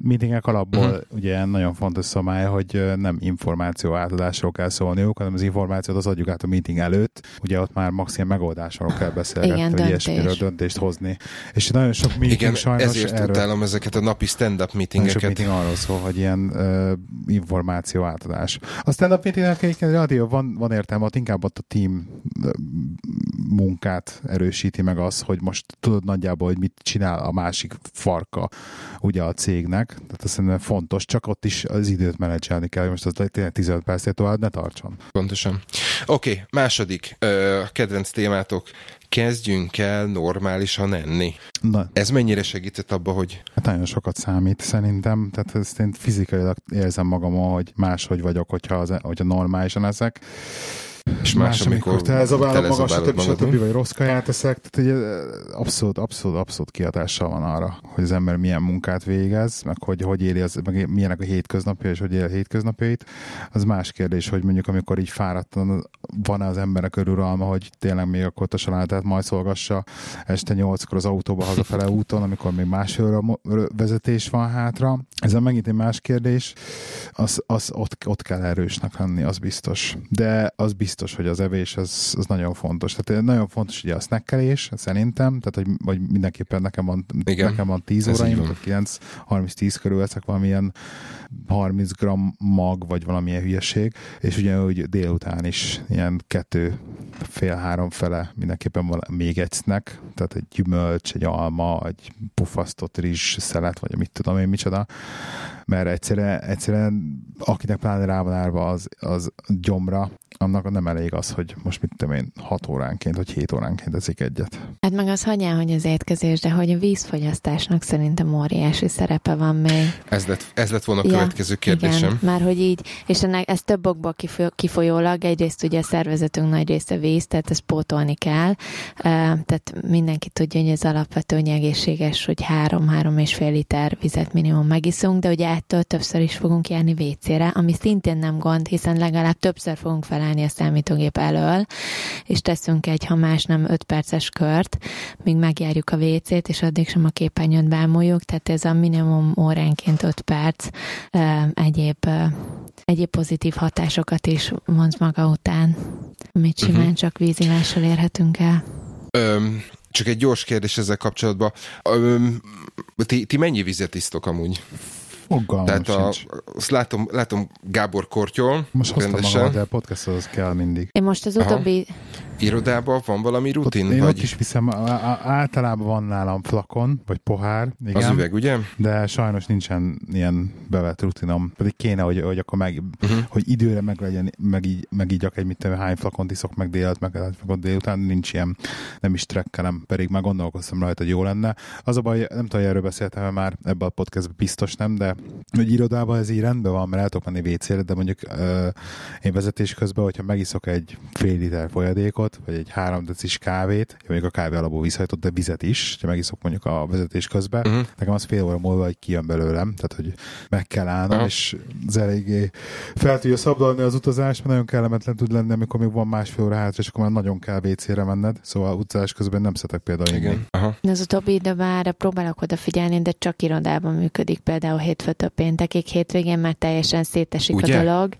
Meetingek alapból ugye nagyon fontos szabály, hogy nem információ átadásról kell szólniuk, hanem az információt az adjuk át a meeting előtt, ugye ott már maximum megoldásról kell beszélgetni, igen, vagy ilyesmiről döntést hozni. És nagyon sok meeting igen, sajnos ezért utálom ezeket a napi stand-up meetingeket. Nagyon sok meeting arról szól, hogy ilyen információ átadás. A stand-up meetingnek egyébként relatív van értelme, ott inkább ott a team munkát erősíti meg az, hogy most tudod nagyjából, hogy mit csinál a másik farka ugye a cégnek. Tehát azt szerintem fontos, csak ott is az időt menedzselni kell, hogy most az tényleg 15 percnél tovább ne tartson. Pontosan. Oké, második kedvenc témátok. Kezdjünk el normálisan enni. Na. Ez mennyire segített abba, hogy... Hát nagyon sokat számít szerintem, tehát ezt én fizikailag érzem magamon, hogy máshogy vagyok, hogyha normálisan eszek. És más, amikor telezabálod magad, stb. Vagy rossz kaját eszek, tehát egy abszolút kihatással van arra, hogy az ember milyen munkát végez, meg hogy éli, meg milyenek a hétköznapja, és hogy éli a hétköznapjait. Az más kérdés, hogy mondjuk amikor így fáradtan van-e az emberek örülme, hogy tényleg még akkor a családát majd szolgassa este 8-kor az autóba hazafele úton, amikor még másfél óra vezetés van hátra. Ez megint egy más kérdés, az ott kell erősnek lenni, az biztos. De az biztos, hogy az evés az nagyon fontos. Tehát nagyon fontos ugye a snackelés, szerintem, tehát hogy mindenképpen nekem van 10 óraim, tehát 9-30-10 körül eszek valamilyen 30 g mag, vagy valamilyen hülyeség, és ugyanúgy délután is ilyen 2-3 fele mindenképpen még egy snack, tehát egy gyümölcs, egy alma, egy pufasztott rizs szelet, vagy mit tudom én micsoda, mert egyszerűen akinek pláne rá van árva az gyomra, annak nem elég az, hogy most mit tudom én 6 óránként, vagy 7 óránként eszik egyet. Hát meg az hagyján, hogy az étkezés, de hogy a vízfogyasztásnak szerintem óriási szerepe van még. Ez lett volna a következő kérdésem. Már hogy így, és ennek ez több okból kifolyólag, egyrészt ugye a szervezetünk nagy része víz, tehát ezt pótolni kell. Tehát mindenki tudja, hogy ez alapvetően egészséges, hogy 3-3,5 liter vizet minimum megiszunk, de ugye ettől többször is fogunk járni vécére, ami szintén nem gond, hiszen legalább többször fogunk felállni a számítógép elől, és teszünk egy, ha más nem, 5 perces kört, míg megjárjuk a WC-t, és addig sem a képernyőt bámuljuk, tehát ez a minimum óránként 5 perc egyéb pozitív hatásokat is vonz maga után, amit simán csak vízivással érhetünk el. Csak egy gyors kérdés ezzel kapcsolatban. Ti mennyi vizet isztok amúgy? Tehát azt látom Gábor kortyol. Most hoztam magam, de a podcasthoz kell mindig. Én most az utóbbi... Irodában van valami rutin? Én ott is viszem, általában van nálam flakon, vagy pohár. Igen, az üveg, ugye? De sajnos nincsen ilyen bevett rutinom. Pedig kéne, hogy akkor hogy időre meglegyen, megígyak egy, mit tudom, hány flakont iszok meg délelőtt, meg hány flakont délután, nincs ilyen, nem is trekkelem, pedig már gondolkoztam rajta, hogy jó lenne. Az a baj, nem tudom, hogy erről beszéltem már ebben a podcastban, biztos nem, de hogy irodában ez így rendben van, mert el tudok menni vécére, de mondjuk én vezetés közben, hogyha megiszok egy fél liter folyadékot, vagy egy 3 decis kávét, mondjuk a kávé alapból vízhajtott, de vizet is, ha megiszok mondjuk a vezetés közben, nekem az fél óra múlva hogy kijön belőlem, tehát hogy meg kell állnom, és az eléggé fel tudja szabdalni az utazást, mert nagyon kellemetlen tud lenni, amikor még van másfél óra hátra, és akkor már nagyon kell vécére menned, szóval utazás közben nem szeretek például inni. Az utóbbi időben próbálok odafigyelni, de csak irodában működik, például hétfőtől péntekig, hétvégén már teljesen szétesik ugye? A dolog,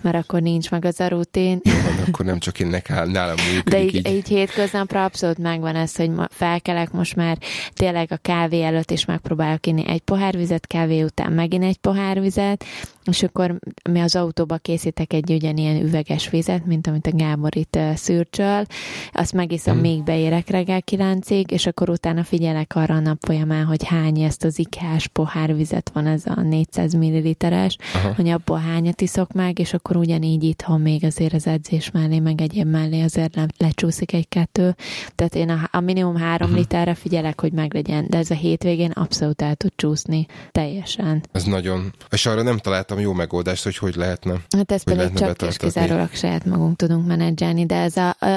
mert akkor nincs meg az a rutin. Jó, akkor nem csak ennek áll, nálam. De így hétköznapra abszolút megvan ez, hogy felkelek most már tényleg a kávé előtt, és megpróbálok inni egy pohár vizet, kávé után megint egy pohár vizet, és akkor mi az autóba készítek egy ugyanilyen üveges vizet, mint amit a Gábor itt szürcsöl, azt megiszom, még beérek reggel 9-ig, és akkor utána figyelek arra a nap folyamán, hogy hány ezt az ikás pohárvizet, van ez a 400 ml-es, hogy abból hányat iszok meg, és akkor ugyanígy itthon még azért az edzés mellé, meg egyéb mellé azért lecsúszik egy-kettő. Tehát én a minimum 3 literre figyelek, hogy meglegyen, de ez a hétvégén abszolút el tud csúszni teljesen. Ez nagyon. És arra nem találtam jó megoldást, hogy lehetne. Hát ez pedig csak és kizárólag saját magunk tudunk menedzselni, de ez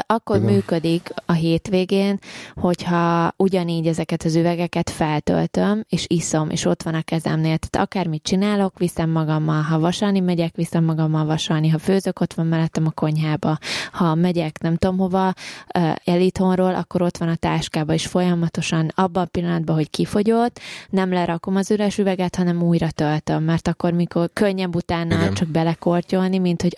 akkor működik a hétvégén, hogyha ugyanígy ezeket az üvegeket feltöltöm, és iszom, és ott van a kezemnél. Tehát akármit csinálok, viszem magammal, ha vasalni megyek, viszem magammal vasalni, ha főzök, ott van mellettem a konyhába. Ha megyek, nem tudom hova, el itthonról, akkor ott van a táskába, és folyamatosan abban a pillanatban, hogy kifogyott, nem lerakom az üres üveget, hanem újra töltöm, mert akkor mikor könnyebb utána csak belekortyolni, mint hogy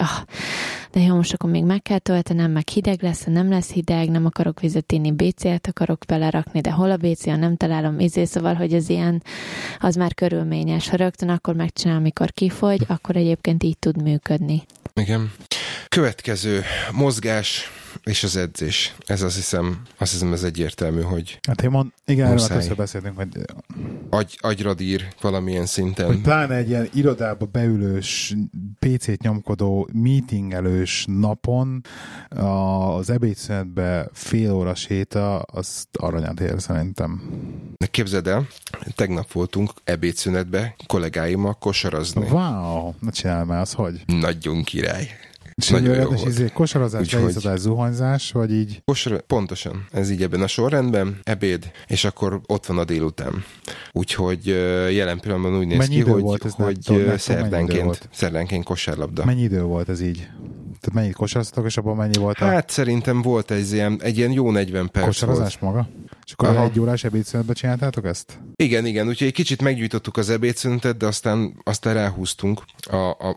de jó, most akkor még meg kell töltenem, meg hideg lesz, ha nem lesz hideg, nem akarok vizet inni, BC-t akarok belerakni, de hol a BC, ha nem találom, szóval, hogy ez ilyen, az már körülményes. Ha rögtön akkor megcsinálom, amikor kifogy, akkor egyébként így tud működni. Igen. Következő, mozgás. és az edzés. Ez azt hiszem ez egyértelmű, hogy hát én igen, erről többször beszéltünk, hogy agyradír valamilyen szinten. Hogy pláne egy ilyen irodába beülős, PC-t nyomkodó, meetingelős napon az ebédszünetbe fél óra séta, azt aranyát ér szerintem. Képzeld el, tegnap voltunk ebédszünetbe kollégáimmal kosarazni. Wow, ne csinálj már, az hogy? Nagyon király. És nagyon jó volt. Izé, kosarazás, beizzadás, zuhanyzás, vagy így? Pontosan. Ez így ebben a sorrendben, ebéd, és akkor ott van a délután. Úgyhogy jelen pillanatban úgy néz ki, hogy szerdánként kosárlabda. Mennyi idő volt ez így? Tehát mennyit kosaraztatok, és abban mennyi volt? Hát szerintem volt egy ilyen jó 40 perc. Kosarazás volt maga? És akkor egy órás ebédszünetbe csináltátok ezt? Igen, úgyhogy egy kicsit meggyújtottuk az ebédszünetet, de aztán ráhúztunk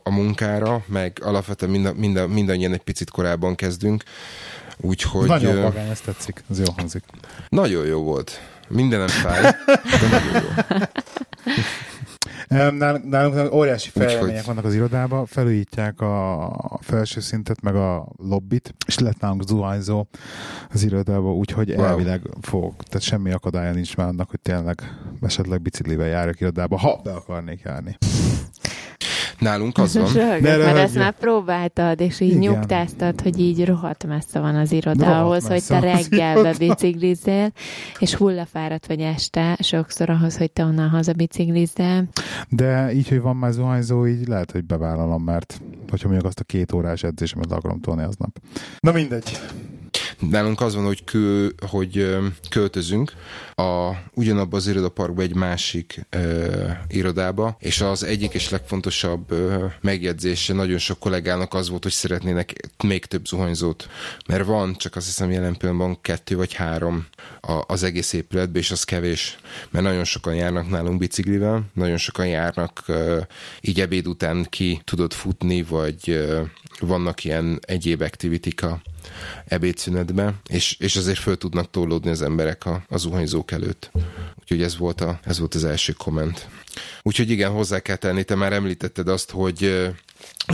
a munkára, meg alapvetően mindannyian egy picit korábban kezdünk. Úgyhogy... Nagyon magány, ezt tetszik, ez jól hangzik. Nagyon jó volt. Mindenem fáj, de nagyon jó. Nálunk óriási fejlemények vannak az irodában, felújítják a felső szintet, meg a lobbit, és lett nálunk zuhányzó az irodában, úgyhogy elvileg fog. Tehát semmi akadálya nincs már annak, hogy tényleg esetleg biciklivel járok irodába, ha be akarnék járni. Nálunk az van. Mert ezt már próbáltad, és így nyugtáztad, hogy így rohadt messze van az iroda ahhoz, hogy te reggelbe biciklizzel, és hullafáradt vagy este, sokszor ahhoz, hogy te onnan haza biciklizzel. De így, hogy van már zuhanyzó, így lehet, hogy bevállalom, mert hogyha mondjuk azt a 2 órás edzésemet le akarom tolni aznap. Na mindegy. Nálunk az van, hogy, költözünk ugyanabba az irodaparkba egy másik irodába, és az egyik és legfontosabb megjegyzése nagyon sok kollégának az volt, hogy szeretnének még több zuhanyzót, mert van, csak azt hiszem jelen pillanatban 2 vagy 3 az egész épületben, és az kevés, mert nagyon sokan járnak nálunk biciklivel, nagyon sokan járnak így ebéd után ki tudod futni, vagy vannak ilyen egyéb aktivitika ebédszünetbe, és azért föl tudnak tólódni az emberek a zuhanyzók előtt. Úgyhogy ez volt az első komment. Úgyhogy igen, hozzá kell tenni, te már említetted azt, hogy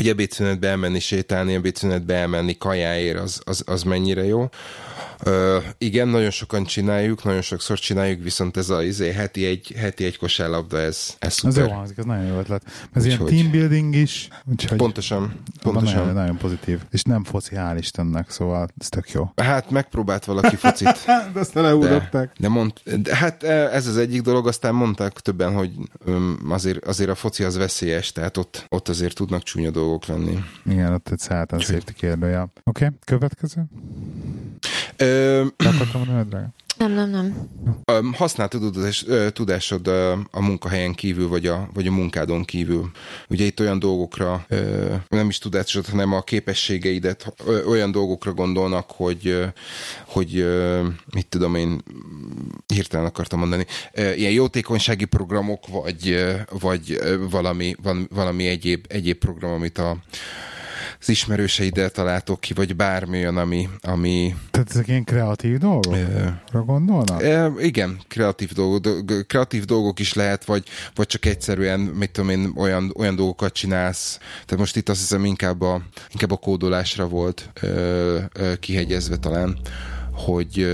ebédszünetbe elmenni sétálni, ebédszünetbe elmenni kajáért, az mennyire jó. Igen, nagyon sokan csináljuk, nagyon sokszor csináljuk, viszont ez heti egy kosárlabda, ez szuper. Ez jó hangzik, ez nagyon jó ötlet. Ez ilyen teambuilding is. Pontosan. Nagyon pozitív. És nem foci, hál' Istennek, szóval ez tök jó. Hát megpróbált valaki focit. De azt leúrották. Hát ez az egyik dolog, aztán mondták többen, hogy azért a foci az veszélyes, tehát ott azért tudnak csúnya dolgok lenni. Igen, ott egy száltan szépti kérdője. Oké, következő? Nem. Használd tudásod a munkahelyen kívül, vagy a munkádon kívül. Ugye itt olyan dolgokra, nem is tudásod, hanem a képességeidet olyan dolgokra gondolnak, hogy mit tudom én, hirtelen akartam mondani, ilyen jótékonysági programok, vagy valami egyéb program, amit az ismerőseiddel találtok ki, vagy bármi olyan, ami... Tehát ezek ilyen kreatív dolgokra gondolnak? Igen, kreatív dolgok is lehet, vagy csak egyszerűen, mit tudom én, olyan dolgokat csinálsz. Tehát most itt azt hiszem inkább a kódolásra volt kihegyezve talán, hogy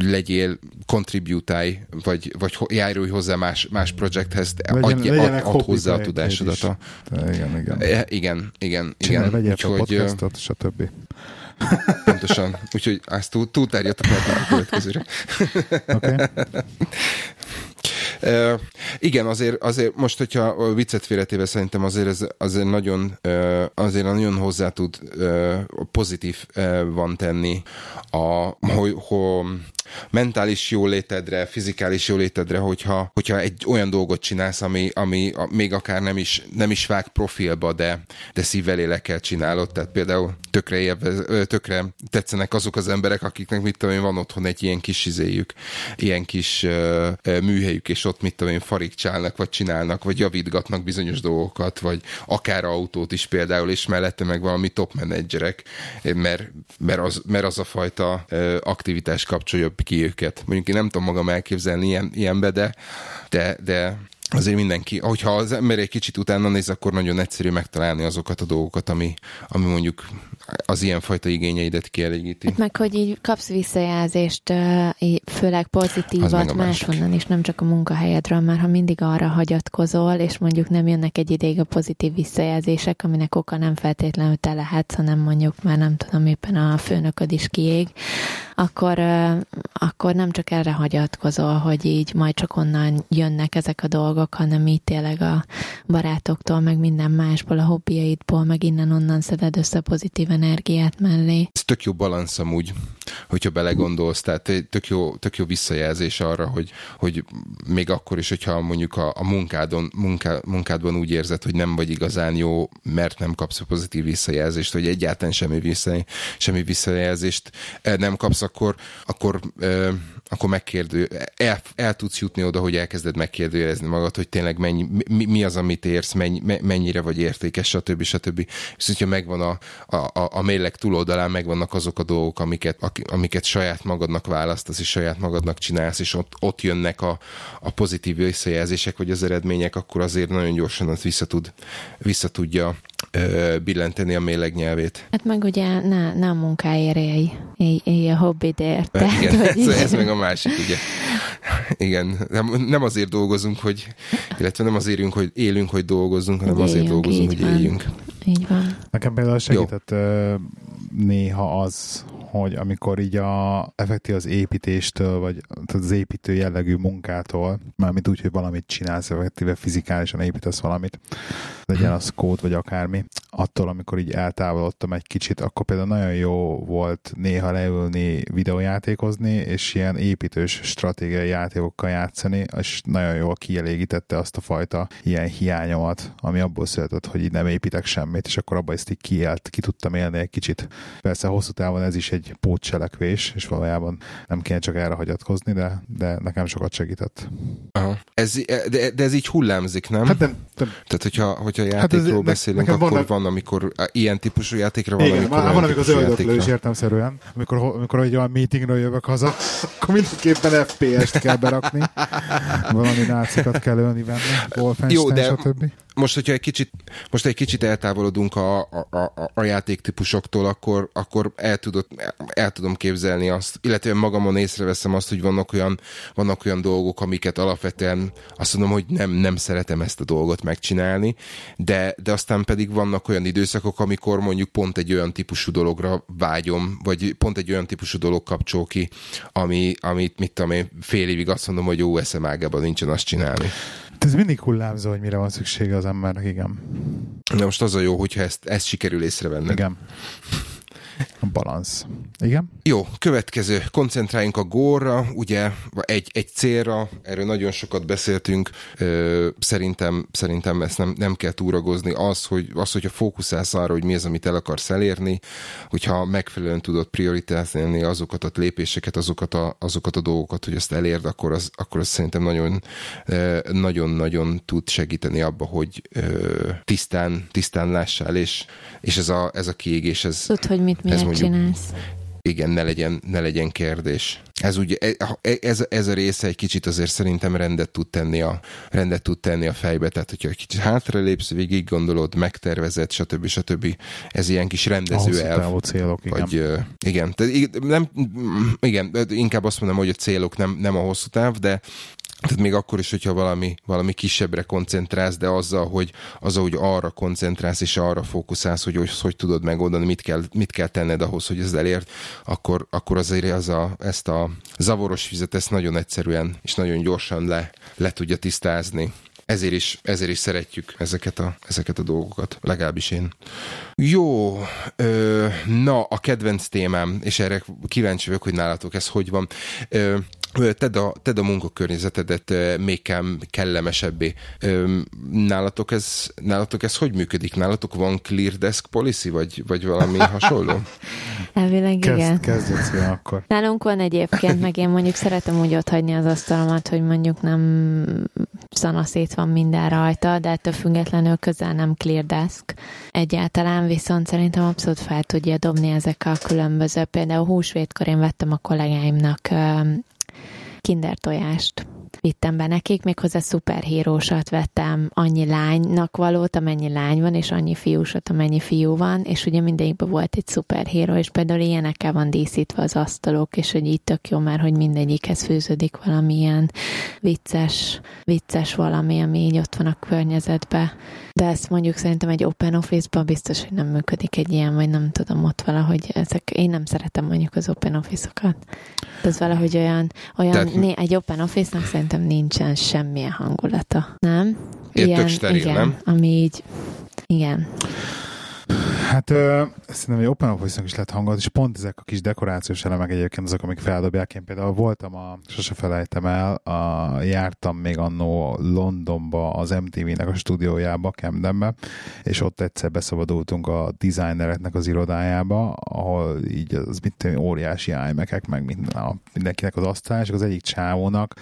legyél, contributálj, vagy járulj hozzá más projekthez, add hozzá a tudásodat. Igen. Vegyél fel podcastot, stb. Pontosan. Úgyhogy azt túltárjatok a következőre. Oké. Igen, azért most, hogyha a viccet félretéve szerintem azért nagyon hozzá tud pozitív van tenni hogy mentális jólétedre, fizikális jólétedre, hogyha egy olyan dolgot csinálsz, ami még akár nem is vág profilba, de szívvel-lélekkel csinálod. Tehát például tökre tetszenek azok az emberek, akiknek mit tudom én, van otthon egy ilyen kis műhelyük, és ott mit tudom én, farigcsálnak, vagy csinálnak, vagy javítgatnak bizonyos dolgokat, vagy akár autót is például, és mellette meg valami top menedzserek, mert az a fajta aktivitás kapcsolja ki őket. Mondjuk én nem tudom magam elképzelni ilyenbe, de azért mindenki, hogyha az ember egy kicsit utána néz, akkor nagyon egyszerű megtalálni azokat a dolgokat, ami mondjuk az ilyenfajta igényeidet kielégíti. Hát meg, hogy így kapsz visszajelzést, főleg pozitívat máshonnan is, nem csak a munkahelyedről, már ha mindig arra hagyatkozol, és mondjuk nem jönnek egy ideig a pozitív visszajelzések, aminek oka nem feltétlenül te lehetsz, hanem mondjuk már nem tudom, éppen a főnököd is kiég, akkor nem csak erre hagyatkozol, hogy így majd csak onnan jönnek ezek a dolgok, hanem így tényleg a barátoktól, meg minden másból, a hobbiaidból, meg innen-onnan szeded össze pozitív energiát mellé. Ez tök jó balansz amúgy, hogyha belegondolsz, tehát tök jó visszajelzés arra, hogy még akkor is, hogyha mondjuk a munkádban úgy érzed, hogy nem vagy igazán jó, mert nem kapsz pozitív visszajelzést, vagy egyáltalán semmi visszajelzést nem kapsz, akkor el tudsz jutni oda, hogy elkezded megkérdőjelezni magad, hogy tényleg mi az, amit érsz, mennyire vagy értékes, stb. Stb. Viszont, hogyha megvan a mailek túloldalán, megvannak azok a dolgok, amiket saját magadnak választasz, és saját magadnak csinálsz, és ott jönnek a pozitív visszajelzések, vagy az eredmények, akkor azért nagyon gyorsan azt visszatudja billenteni a méleg nyelvét. Hát meg ugye ne a munkáért élj a hobbidért. Igen, ez meg a másik, ugye. Igen, nem azért dolgozunk, illetve nem azért élünk, hogy dolgozzunk, hanem azért dolgozunk, hogy éljünk. Így van. Nekem például segített néha az, hogy amikor így effektív az építéstől, vagy az építő jellegű munkától, mármint úgy, hogy valamit csinálsz, effektíve fizikálisan építesz valamit, legyen az kód, vagy akármi, attól, amikor így eltávolodtam egy kicsit, akkor például nagyon jó volt néha leülni, videójátékozni, és ilyen építős stratégiai játékokkal játszani, és nagyon jól kielégítette azt a fajta ilyen hiányomat, ami abból született, hogy így nem építek semmit, és akkor abban ezt így ki tudtam élni egy kicsit. Persze hosszú távon ez is egy pótcselekvés, és valójában nem kéne csak erre hagyatkozni, de nekem sokat segített. Aha. De ez így hullámzik, nem? Hát nem. Tehát, hogyha játékról beszélünk, akkor van, amikor ilyen típusú játékra van. Igen, van, amikor zöldöklő is értelmszerűen. Amikor egy olyan meetingről jövök haza, akkor mindenképpen FPS-t kell berakni. Valami nácikat kell ölni benne, Wolfenstein, stb. Most, hogyha most egy kicsit eltávolodunk a játéktípusoktól, akkor el tudom képzelni azt, illetve magamon észreveszem azt, hogy vannak olyan dolgok, amiket alapvetően azt mondom, hogy nem szeretem ezt a dolgot megcsinálni, de aztán pedig vannak olyan időszakok, amikor mondjuk pont egy olyan típusú dologra vágyom, vagy pont egy olyan típusú dolog kapcsol ki, amit mit tudom én, fél évig azt mondom, hogy jó, eszem ágában nincsen azt csinálni. Ez mindig hullámzó, hogy mire van szüksége az embernek, igen. De most az a jó, hogyha ezt sikerül észrevenned. Igen. A balansz. Igen? Jó, következő. Koncentráljunk a goal-ra, ugye egy célra, erről nagyon sokat beszéltünk, szerintem ezt nem kell túragozni, hogyha fókuszálsz arra, hogy mi az, amit el akarsz elérni, hogyha megfelelően tudod prioritizálni azokat a lépéseket, azokat a dolgokat, hogy ezt elérd, akkor az szerintem nagyon-nagyon tud segíteni abba, hogy tisztán lássál, és ez a kiégés, ez... Tud, hogy mit miért mondjuk, csinálsz. Igen, ne legyen kérdés. Ez ugye, ez a része egy kicsit azért szerintem rendet tud tenni a fejbe, tehát hogyha egy kicsit hátralépsz, végig gondolod, megtervezed, stb. Ez ilyen kis rendező elv. Célok, vagy, igen. Igen, inkább azt mondom, hogy a célok nem a hosszú táv, de tehát még akkor is, hogyha valami kisebbre koncentrálsz, de azzal, hogy arra koncentrálsz és arra fókuszálsz, hogy tudod megoldani, mit kell tenned ahhoz, hogy ez elért, akkor azért ezt a zavaros vizet ezt nagyon egyszerűen és nagyon gyorsan le tudja tisztázni. Ezért is szeretjük ezeket a dolgokat, legalábbis én. Jó, na a kedvenc témám, és erre kíváncsi vagyok, hogy nálatok ez hogy van. Tedd a munkakörnyezetedet még kellemesebbé. Nálatok ez hogy működik? Nálatok van clear desk policy, vagy valami hasonló? Elvileg igen. Kezdődsz jön akkor. Nálunk van egyébként, meg én mondjuk szeretem úgy otthagyni az asztalomat, hogy mondjuk nem szanaszét van minden rajta, de ettől függetlenül közel nem clear desk. Egyáltalán viszont szerintem abszolút fel tudja dobni ezek a különböző. Például húsvétkor én vettem a kollégáimnak kinder tojást. vittem be nekik, méghozzá szuperhírósat vettem, annyi lánynak valót, amennyi lány van, és annyi fiúsat, amennyi fiú van, és ugye mindegyikben volt egy szuperhíró, és például ilyenekkel van díszítve az asztalok, és hogy így tök jó már, hogy mindegyikhez fűződik valamilyen vicces valami, ami így ott van a környezetben. De ezt mondjuk szerintem egy open office-ban biztos, hogy nem működik egy ilyen, vagy nem tudom, ott valahogy ezek, én nem szeretem mondjuk az open office-okat. Ez valahogy olyan tehát, egy open office-nak szerintem nincsen semmilyen hangulata, nem? Ilyen, steril, igen, nem? Ami így, igen. Hát szerintem egy open office-nak is lehet hangolat, és pont ezek a kis dekorációs elemek egyébként azok, amik feldobják. Én például voltam sose felejtem el, jártam még annó Londonba, az MTV-nek a stúdiójába, Camdenbe, és ott egyszer beszabadultunk a designereknek az irodájába, ahol így az óriási iMac-ek, meg mindenkinek az asztalán, és az egyik csávónak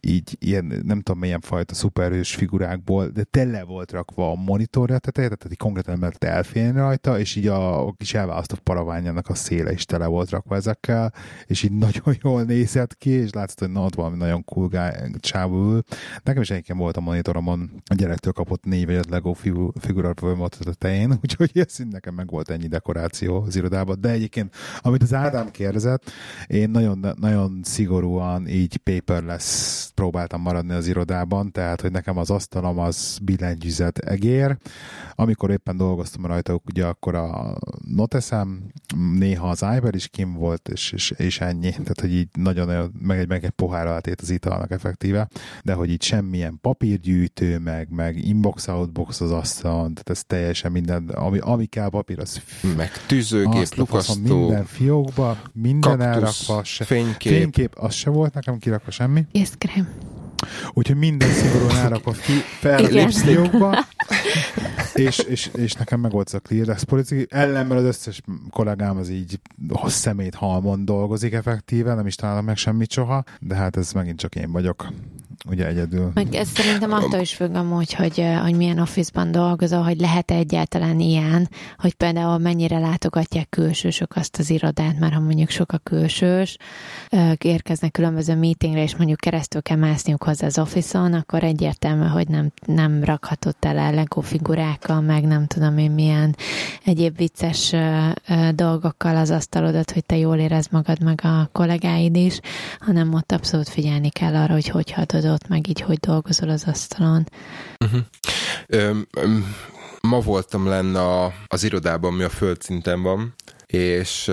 így ilyen, nem tudom milyen fajta szuperhős figurákból, de tele volt rakva a monitorja, tehát konkrétan nem lett elférni rajta, és így a kis elválasztott paraványának a széle is tele volt rakva ezekkel, és így nagyon jól nézett ki, és látszott, hogy na, ott valami nagyon cool guy, csávul. Nekem is egyébként volt a monitoromon, a gyerektől kapott 4 vagy 5 Lego figura volt a tetején, úgyhogy ezt nekem meg volt ennyi dekoráció az irodában. De egyébként, amit az Ádám kérdezett, én nagyon, nagyon szigorúan így paperless próbáltam maradni az irodában, tehát, hogy nekem az asztalom az billentyűzet egér. Amikor éppen dolgoztam rajta, ugye akkor a noteszem, néha az iPad is kim volt, és ennyi. Tehát, hogy így nagyon-nagyon, meg egy pohár átét az italnak effektíve, de hogy így semmilyen papírgyűjtő, meg inbox-outbox az asztalon, tehát ez teljesen minden, ami kell papír, az meg tűzőgép, lukasztó, minden fiókba, minden kaktusz, elrakva, fénykép, az se volt nekem kirakva semmi. Észkrém. Úgyhogy minden szigorúan elrakva felrépsz fiókba, és nekem meg volt a Clear Desk policy, ellenben az összes kollégám az így szemét halmon dolgozik effektíve, nem is találom meg semmit soha, de hát ez megint csak én vagyok. Ugye egyedül. Meg ez szerintem attól is függ amúgy, hogy milyen office-ban dolgozol, hogy lehet-e egyáltalán ilyen, hogy például mennyire látogatják külsősök azt az irodát, mert ha mondjuk sok a külsős, érkeznek különböző meetingre, és mondjuk keresztül kell mászniuk hozzá az office-on, akkor egyértelmű, hogy nem rakhatod tele Lego figurákkal, meg nem tudom én milyen egyéb vicces dolgokkal az asztalodat, hogy te jól érezd magad, meg a kollégáid is, hanem ott abszolút figyelni kell arra, hogy hatod ott, meg így, hogy dolgozol az asztalon. Uh-huh. Ma voltam lenn az irodában, ami a földszinten van, és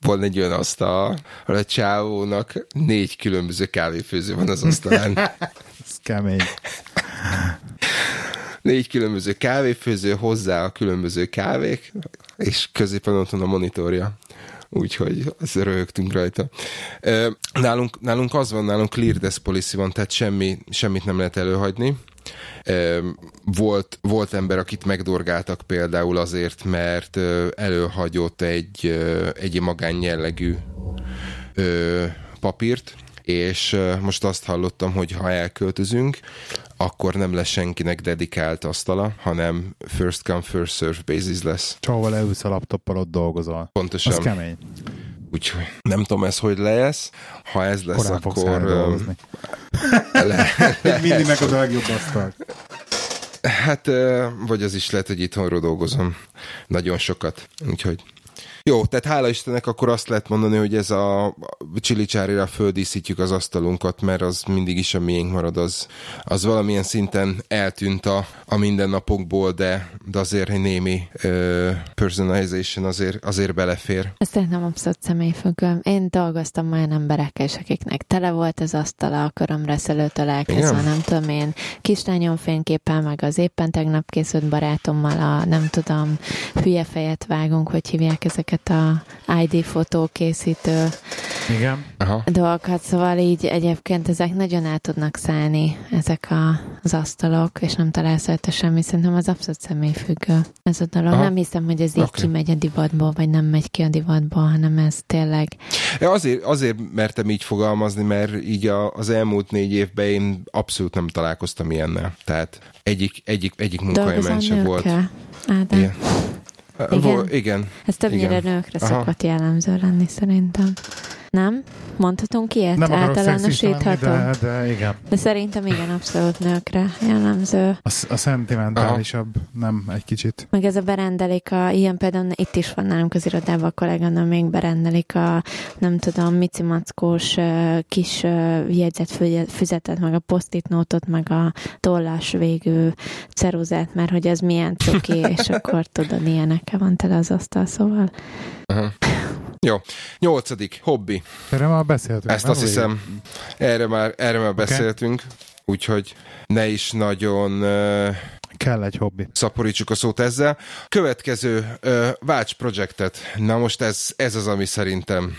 van egy olyan asztal, ahol a csávónak 4 különböző kávéfőző van az asztalán. Ez kemény. 4 különböző kávéfőző, hozzá a különböző kávék, és középen ott van a monitorja. Úgyhogy röhögtünk rajta. Nálunk az van, nálunk Clear Desk Policy van, tehát semmit nem lehet előhagyni. Volt ember, akit megdorgáltak például azért, mert előhagyott egy magánjellegű papírt, és most azt hallottam, hogy ha elköltözünk, akkor nem lesz senkinek dedikált asztala, hanem first come, first serve basis lesz. Csóval elülsz a laptoppal, ott dolgozol. Pontosan. Az kemény. Úgyhogy nem tudom ez, hogy lesz. Ha ez lesz, korán akkor... Mindig meg az a legjobb asztal. Hát, vagy az is lehet, hogy itthonról dolgozom. Nagyon sokat. Úgyhogy... Jó, tehát hála Istennek akkor azt lehet mondani, hogy ez a csilicsárira földíszítjük az asztalunkat, mert az mindig is a miénk marad, az valamilyen szinten eltűnt a mindennapokból, de azért egy némi personalization azért belefér. Ezt szerintem abszolút személyfüggőm. Én dolgoztam olyan emberekkel, és akiknek tele volt az asztala a körömreszelőtől elkezdve, nem tudom én, kislányom fényképpel, meg az éppen tegnap készült barátommal nem tudom, hülye fejet vágunk, hogy hívják ezeket a ID fotókészítő dolgokat, szóval így egyébként ezek nagyon el tudnak szállni, ezek az asztalok, és nem találsz előtte semmi, szerintem az abszolút személyfüggő ez a dolog. Aha. Nem hiszem, hogy ez így kimegy a divatból, vagy nem megy ki a divatból, hanem ez tényleg... Azért mertem így fogalmazni, mert így az elmúlt 4 évben én abszolút nem találkoztam ilyennel. Tehát egyik munkahelyemen sem volt. Ádám. Igen. Ez többnyire nőkre szokott jellemző lenni szerintem. Nem? Mondhatunk ilyet? Nem akarok általánosíthatom. De igen. De szerintem igen, abszolút nőkre jellemző. A szentimentálisabb, nem egy kicsit. Meg ez a berendelik, ilyen például itt is van nálunk az irodában a kolléganő, még berendelik a, nem tudom, micimackós kis jegyzetfüzetet, meg a post-it nótot, meg a tollas végű ceruzát, mert hogy ez milyen cuki, és akkor tudod, ilyenekkel van tele az asztal, szóval. Aha. Jó. 8. hobbi. Erre már beszéltünk. Ezt azt hiszem, erre már beszéltünk, úgyhogy ne is nagyon... Kell egy hobbi. Szaporítsuk a szót ezzel. Következő, Watch Projectet. Na most ez az, ami szerintem...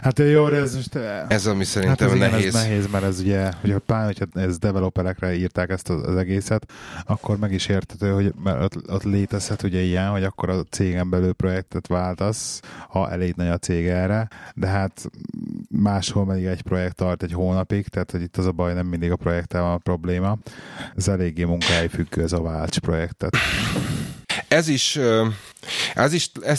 Hát jó, ez most... Ez, ami szerintem hát nehéz. Ez nehéz, mert ez ugye, hogyha ez developerekre írták ezt az egészet, akkor meg is értető, hogy mert ott létezhet ugye ilyen, hogy akkor a cégen belül projektet váltasz, ha elég nagy a cég erre, de hát máshol pedig egy projekt tart egy hónapig, tehát hogy itt az a baj, nem mindig a projekttel van a probléma. Ez eléggé munkáig függő ez a Watch Projektet. Ezt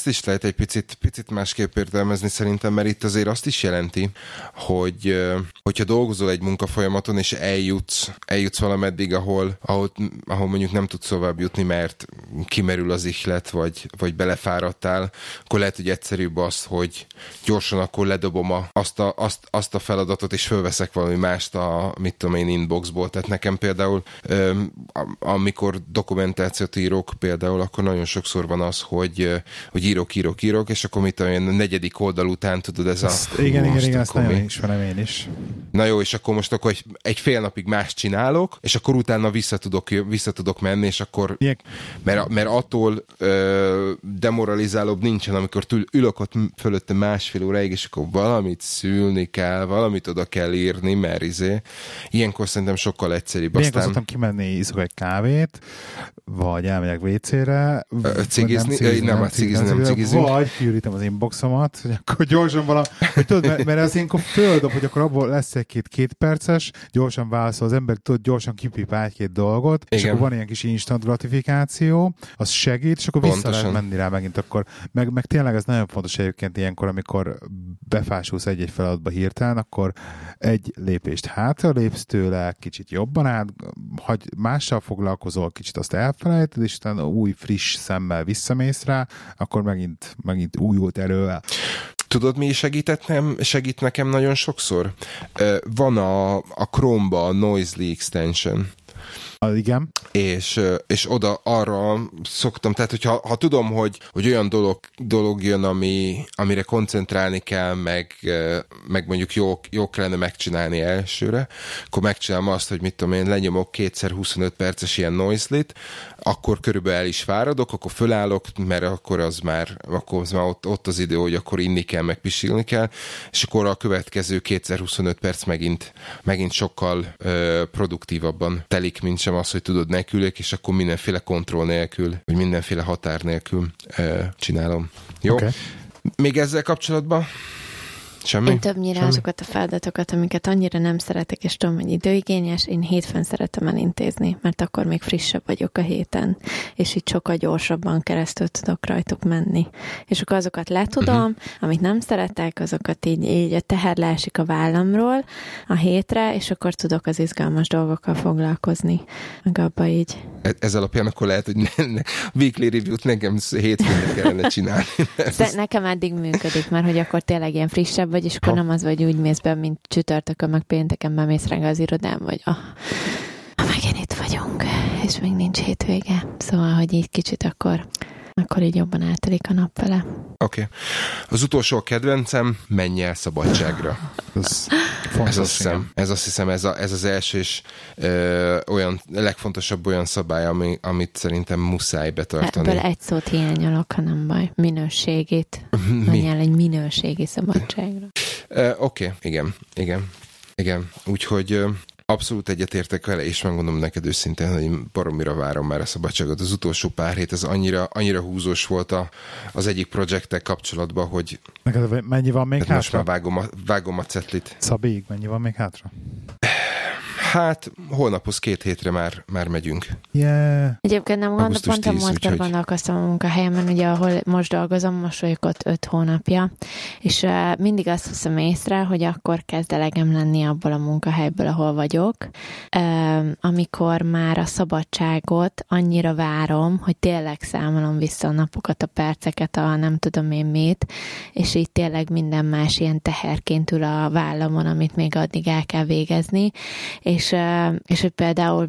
is lehet egy picit másképp értelmezni szerintem, mert itt azért azt is jelenti, hogy hogyha dolgozol egy munkafolyamaton, és eljutsz valameddig, ahol mondjuk nem tudsz tovább jutni, mert kimerül az ihlet, vagy belefáradtál, akkor lehet, hogy egyszerűbb az, hogy gyorsan akkor ledobom azt a feladatot, és fölveszek valami mást a, mit tudom én, inboxból. Tehát nekem például, amikor dokumentációt írok például, akkor nagyon sokszor van az, hogy írok, és akkor mit olyan a 4. oldal után tudod ez azt, a... Igen, ezt nagyon ismerem én is. Na jó, és akkor most akkor egy fél napig más csinálok, és akkor utána vissza tudok menni, és akkor... Mert attól demoralizálóbb nincsen, amikor ülök ott fölötte másfél óráig, és akkor valamit szülni kell, valamit oda kell írni, mert ilyenkor szerintem sokkal egyszerűbb. Ilyenkor szoktam kimenni, iszok egy kávét, vagy elmegyek WC-re, nem cigizünk. Vagy kiürítem az inboxomat, hogy akkor gyorsan valami, hogy tudod, mert az ilyenkor földob, hogy akkor abból lesz egy két perces, gyorsan válaszol az ember, tudod, gyorsan kipipál egy-két dolgot, igen. És akkor van ilyen kis instant gratifikáció, az segít, és akkor vissza lehet menni rá megint akkor. Meg tényleg ez nagyon fontos egyébként ilyenkor, amikor befásulsz egy-egy feladatba hirtelen, akkor egy lépést hátra lépsz tőle, kicsit jobban át, hagy, mással foglalkozol, kicsit azt elfelejted, és utána új, friss szemmel visszamész rá, akkor megint újult erővel. Tudod, mi segít nekem nagyon sokszor? Van a Chrome-ba a Noisely extension. Igen. És oda arra szoktam, tehát hogyha tudom, hogy olyan dolog jön, amire koncentrálni kell, meg mondjuk jó kellene megcsinálni elsőre, akkor megcsinálom azt, hogy mit tudom én, lenyomok 2x25 perces ilyen noise-lit, akkor körülbelül el is fáradok, akkor fölállok, mert akkor az már ott az idő, hogy akkor inni kell, meg pisilni kell, és akkor a következő 2x25 perc megint sokkal produktívabban telik, mint sem az, hogy tudod, nekülök, és akkor mindenféle kontroll nélkül, vagy mindenféle határ nélkül csinálom. Jó? Okay. Még ezzel kapcsolatban? Semmi? Én többnyire azokat a feladatokat, amiket annyira nem szeretek, és tudom, hogy időigényes, én hétfőn szeretem elintézni, mert akkor még frissebb vagyok a héten, és így sokkal gyorsabban keresztül tudok rajtuk menni. És akkor azokat letudom, amit nem szeretek, azokat így a teher leesik a vállamról a hétre, és akkor tudok az izgalmas dolgokkal foglalkozni. Meg abba így. Ez alapján akkor lehet, hogy weekly review-t nekem hétfőn kellene csinálni. Nekem eddig működik, mert hogy akkor tényleg ilyen frissebb vagy, és akkor nem az vagy, úgy mész be, mint csütörtökön, meg pénteken bemész reggel az irodán, vagy megint itt vagyunk, és még nincs hétvége. Szóval, hogy így kicsit akkor így jobban eltelik a nap vele. Oké. Okay. Az utolsó a kedvencem, menj el szabadságra. Ez azt hiszem, ez az első és legfontosabb olyan szabály, amit szerintem muszáj betartani. Ebből egy szót hiányolok, ha nem baj. Minőségét. Menj el egy minőségi szabadságra. Oké. Igen. Úgyhogy... Abszolút egyetértek vele, és megmondom neked őszintén, hogy én baromira várom már a szabadságot. Az utolsó pár hét, ez annyira húzós volt az egyik projekttel kapcsolatban, hogy... Neked mennyi van még hátra? Most már vágom a cetlit. Szabéig mennyi van még hátra? Hát, holnaphoz 2 hétre már megyünk. Yeah. Egyébként nem gondolom, pont a múltkor gondolkoztam a munkahelyemen, ugye ahol most dolgozom, most vagyok ott 5 hónapja, és mindig azt hiszem észre, hogy akkor kezd elegem lenni abból a munkahelyből, ahol vagyok, amikor már a szabadságot annyira várom, hogy tényleg számolom vissza a napokat, a perceket, a nem tudom én mit, és így tényleg minden más ilyen teherként ül a vállamon, amit még addig el kell végezni, és hogy például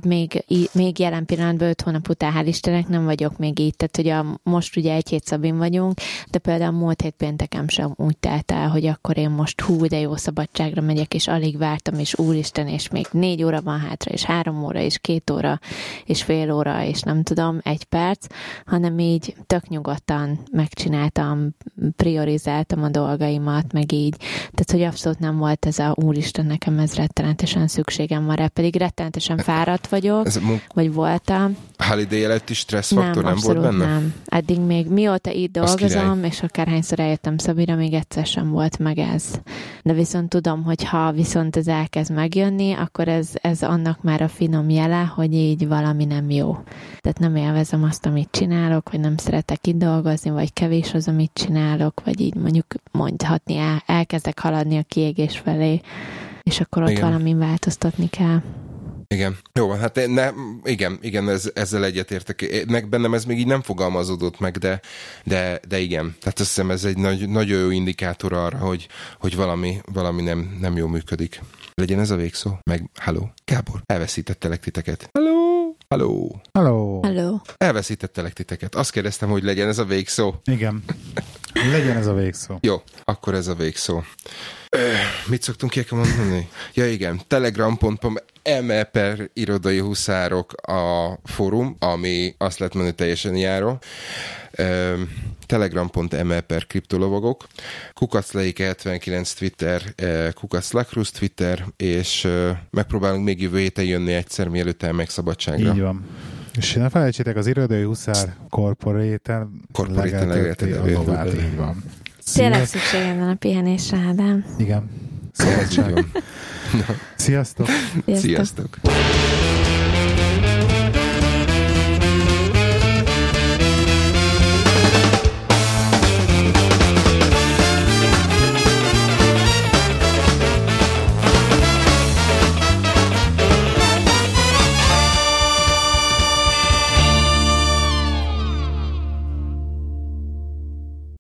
még jelen pillanatban 5 hónap után, hál' Istennek, nem vagyok még így, tehát hogy most ugye 1 hét szabin vagyunk, de például múlt hét péntekem sem úgy telt el, hogy akkor én most hú, de jó szabadságra megyek, és alig vártam, és úristen, és még 4 óra van hátra, és 3 óra, és 2 óra, és fél óra, és nem tudom, 1 perc, hanem így tök nyugodtan megcsináltam, priorizáltam a dolgaimat, meg így, tehát hogy abszolút nem volt ez a úristen, nekem ez rettenetesen szükségem van rá, pedig rettenetesen fáradt vagyok, vagy voltam. Holiday előtti stresszfaktor nem volt benne? Nem, eddig még mióta itt dolgozom, és akárhányszor eljöttem Szabira, még egyszer sem volt meg ez. De viszont tudom, hogy ha viszont ez elkezd megjönni, akkor ez annak már a finom jele, hogy így valami nem jó. Tehát nem élvezem azt, amit csinálok, vagy nem szeretek itt dolgozni, vagy kevés az, amit csinálok, vagy így mondhatni, elkezdek haladni a kiégés felé. És akkor ott valamin változtatni kell. Igen. Jó, hát igen, ezzel egyetértek. Meg bennem ez még így nem fogalmazódott meg, de igen. Tehát azt hiszem ez egy nagyon jó indikátor arra, hogy valami nem jól működik. Legyen ez a végszó. Meg halló. Gábor, elveszítettelek titeket. Halló. Elveszítettelek titeket. Azt kérdeztem, hogy legyen ez a végszó. Igen. Legyen ez a végszó. Jó, akkor ez a végszó. Mit szoktunk ilyenkor mondani? Ja igen, telegram.com/irodai huszárok a fórum, ami azt lehet mondani teljesen járó. Telegram.me/kriptolovagok, @lehi79 Twitter, @Lakruz Twitter, és megpróbálunk még jövő héten jönni egyszer, mielőtt elmegyek szabadságra. Így van. És ne felejtsétek, az Irodai Huszár Corporate legelteti a lovát. Így van. Tényleg szükségem van a pihenésre, Ádám. Igen. Szóval. Sziasztok. Sziasztok.